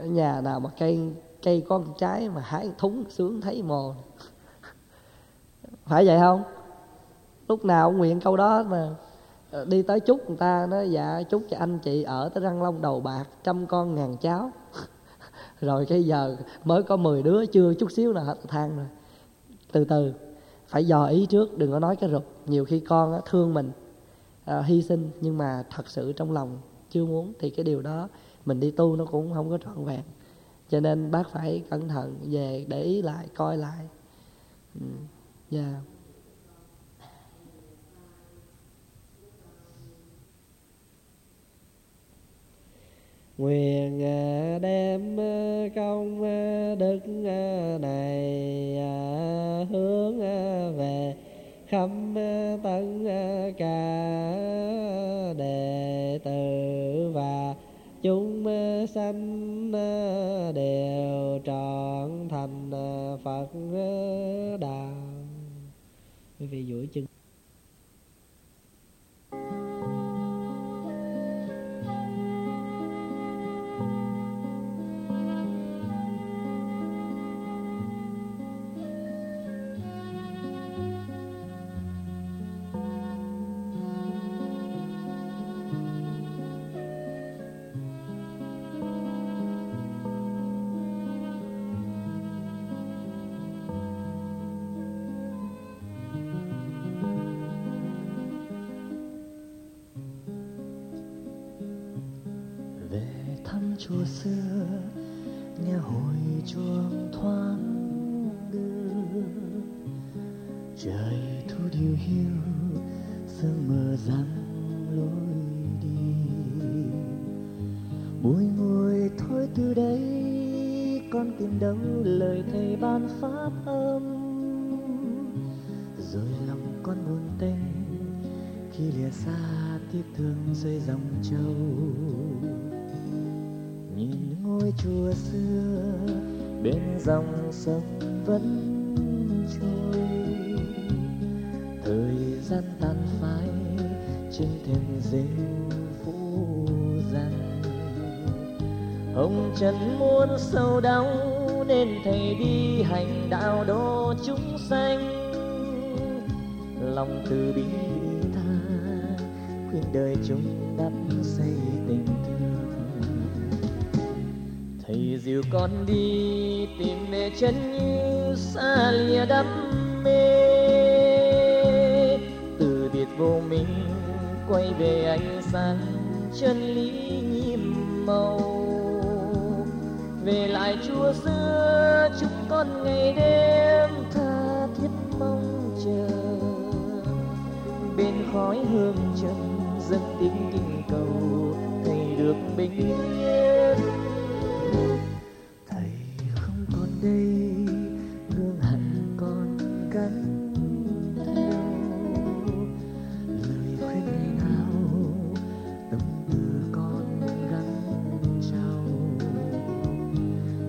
Ở nhà nào mà cây cây có một trái mà hái thúng sướng thấy mồ. Phải vậy không? Lúc nào cũng nguyện câu đó mà. Đi tới chúc người ta nói dạ chúc cho anh chị ở tới răng long đầu bạc, trăm con ngàn cháu. Rồi cái giờ mới có mười đứa, chưa chút xíu là than rồi. Từ từ, phải dò ý trước, đừng có nói cái rụt. Nhiều khi con thương mình, à, hy sinh, nhưng mà thật sự trong lòng chưa muốn, thì cái điều đó mình đi tu nó cũng không có trọn vẹn. Cho nên bác phải cẩn thận, về để ý lại, coi lại. Dạ. Yeah. Nguyện đem công đức này hướng về khắp tất cả đệ tử và chúng sanh đều trọn thành Phật đạo. Quý vị duỗi chân. Chùa xưa nghe hồi chuông thoáng đưa, trời thu điều hiu, sương mờ răng lối đi. Bùi ngùi thôi từ đây, con tìm đâu lời thầy ban pháp âm. Rồi lòng con buồn tênh khi lìa xa tiếc thương rơi dòng châu. Ngôi chùa xưa bên dòng sông vẫn trôi, thời gian tàn phai trên thềm rêu phủ rằng. Hồng trần muôn sâu đau nên thầy đi hành đạo độ chúng sanh. Lòng từ bi tha khuyên đời chúng đắp xây tình thương. Thầy dìu con đi tìm mê chân như xa lìa đắm mê, từ biệt vô minh quay về ánh sáng chân lý nhiệm màu. Về lại chùa xưa chúng con ngày đêm tha thiết mong chờ, bên khói hương trần dâng tiếng kinh cầu thầy được bình yên. Thầy không còn đây, gương hẳn còn gắn đau. Lời khuyên ngày nào, tâm tư con gắn trao.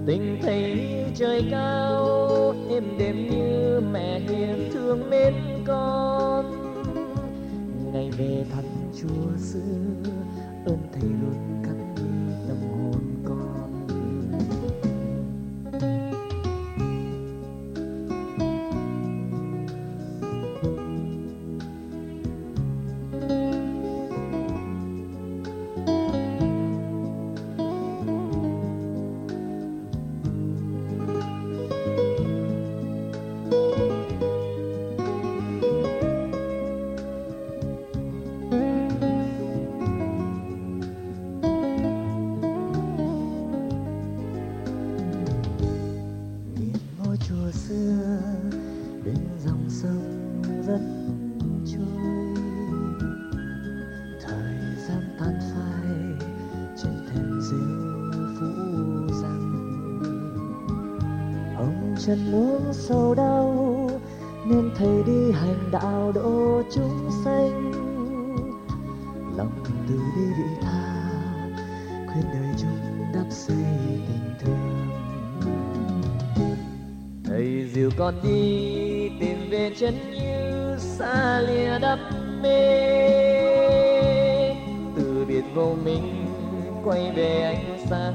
Tình thầy như trời cao, êm đềm như mẹ hiền thương mến con. Ngày về thăm chùa xưa, ơn thầy luôn. Trần muôn sầu đau nên thầy đi hành đạo độ chúng sanh. Lòng từ bi vị tha khuyên đời chúng đắp xây tình thương. Thầy dìu con đi tìm về chân như xa lìa đắp mê, từ biệt vô minh quay về ánh sáng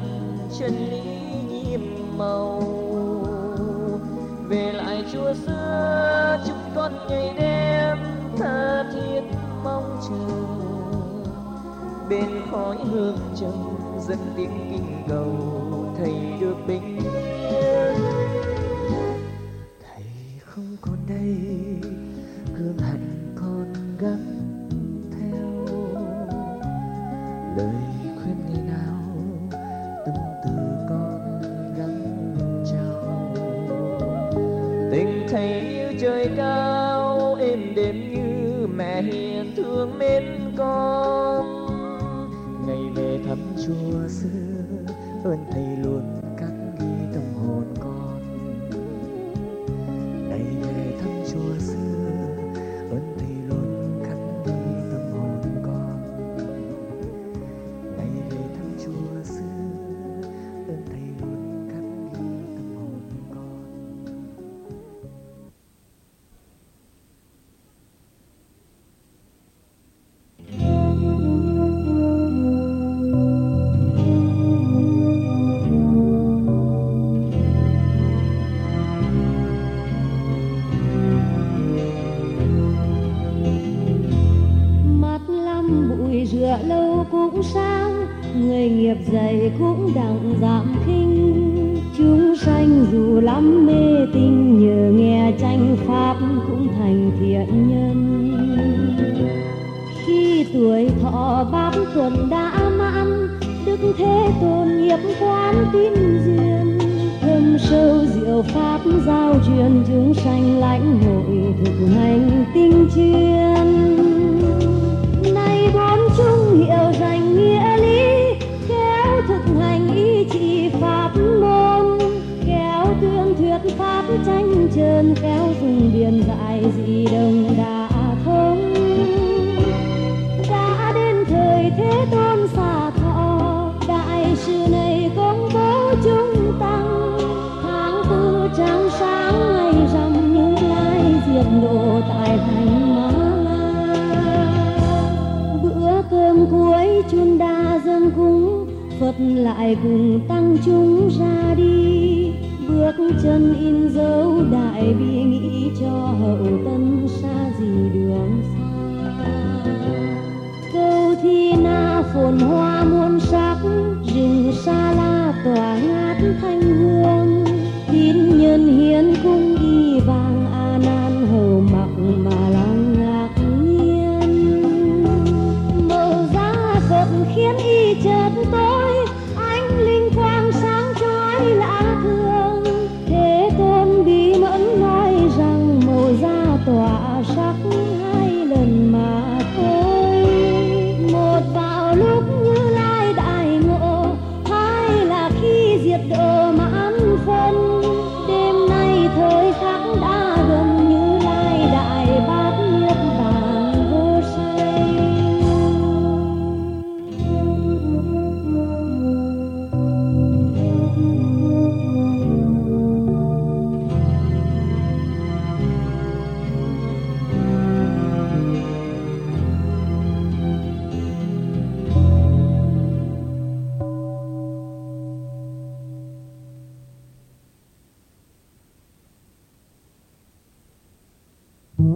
chân lý nhiệm màu. Về lại Chúa xưa chúng con ngày đêm tha thiết mong chờ, bên khói hương trầm dân tiếng kinh cầu thầy được bình yên. Thầy không còn đây, gương hạnh con gắn theo lời khuyên ngày nào, tâm từ con gắn trao. Tình thầy như trời cao, êm đềm như mẹ hiền thương mến con. Ngày về thăm Chúa xưa, ơn thầy luôn cắt ghi tâm hồn con. Ngày về thăm Chúa xưa, ơn thầy luôn cắt ghi tâm hồn con. Ngày về thăm Chúa xưa, ơn thầy luôn cắt ghi tâm hồn con. Dày cũng đặng giảm khinh chúng sanh, dù lắm mê tinh nhờ nghe tranh pháp cũng thành thiện nhân. Khi tuổi thọ bát tuần đã mãn, Đức Thế Tôn nghiệp quán tín duyên, thâm sâu diệu pháp giao truyền chúng sanh lãnh hội thực hành tinh chuyên. Nay bốn chung hiệu danh nghĩa lý, thực hành ý chỉ pháp môn, kéo tương thuyết pháp tranh trơn, kéo dùng biển đại dị đồng đã thông. Đã đến thời Thế Tôn xả thọ, đại sư này công bố chúng tăng, tháng tư trăng sáng ngày rằm Như Lai diệt độ tại thành Ma La. Bữa cơm cuối chúng đa dâng cúng, Phật lại cùng tăng chúng ra đi, bước chân in dấu đại bi nghĩ cho hậu tân xa gì đường xa. Câu thi na phồn hoa muôn sắc, rừng xa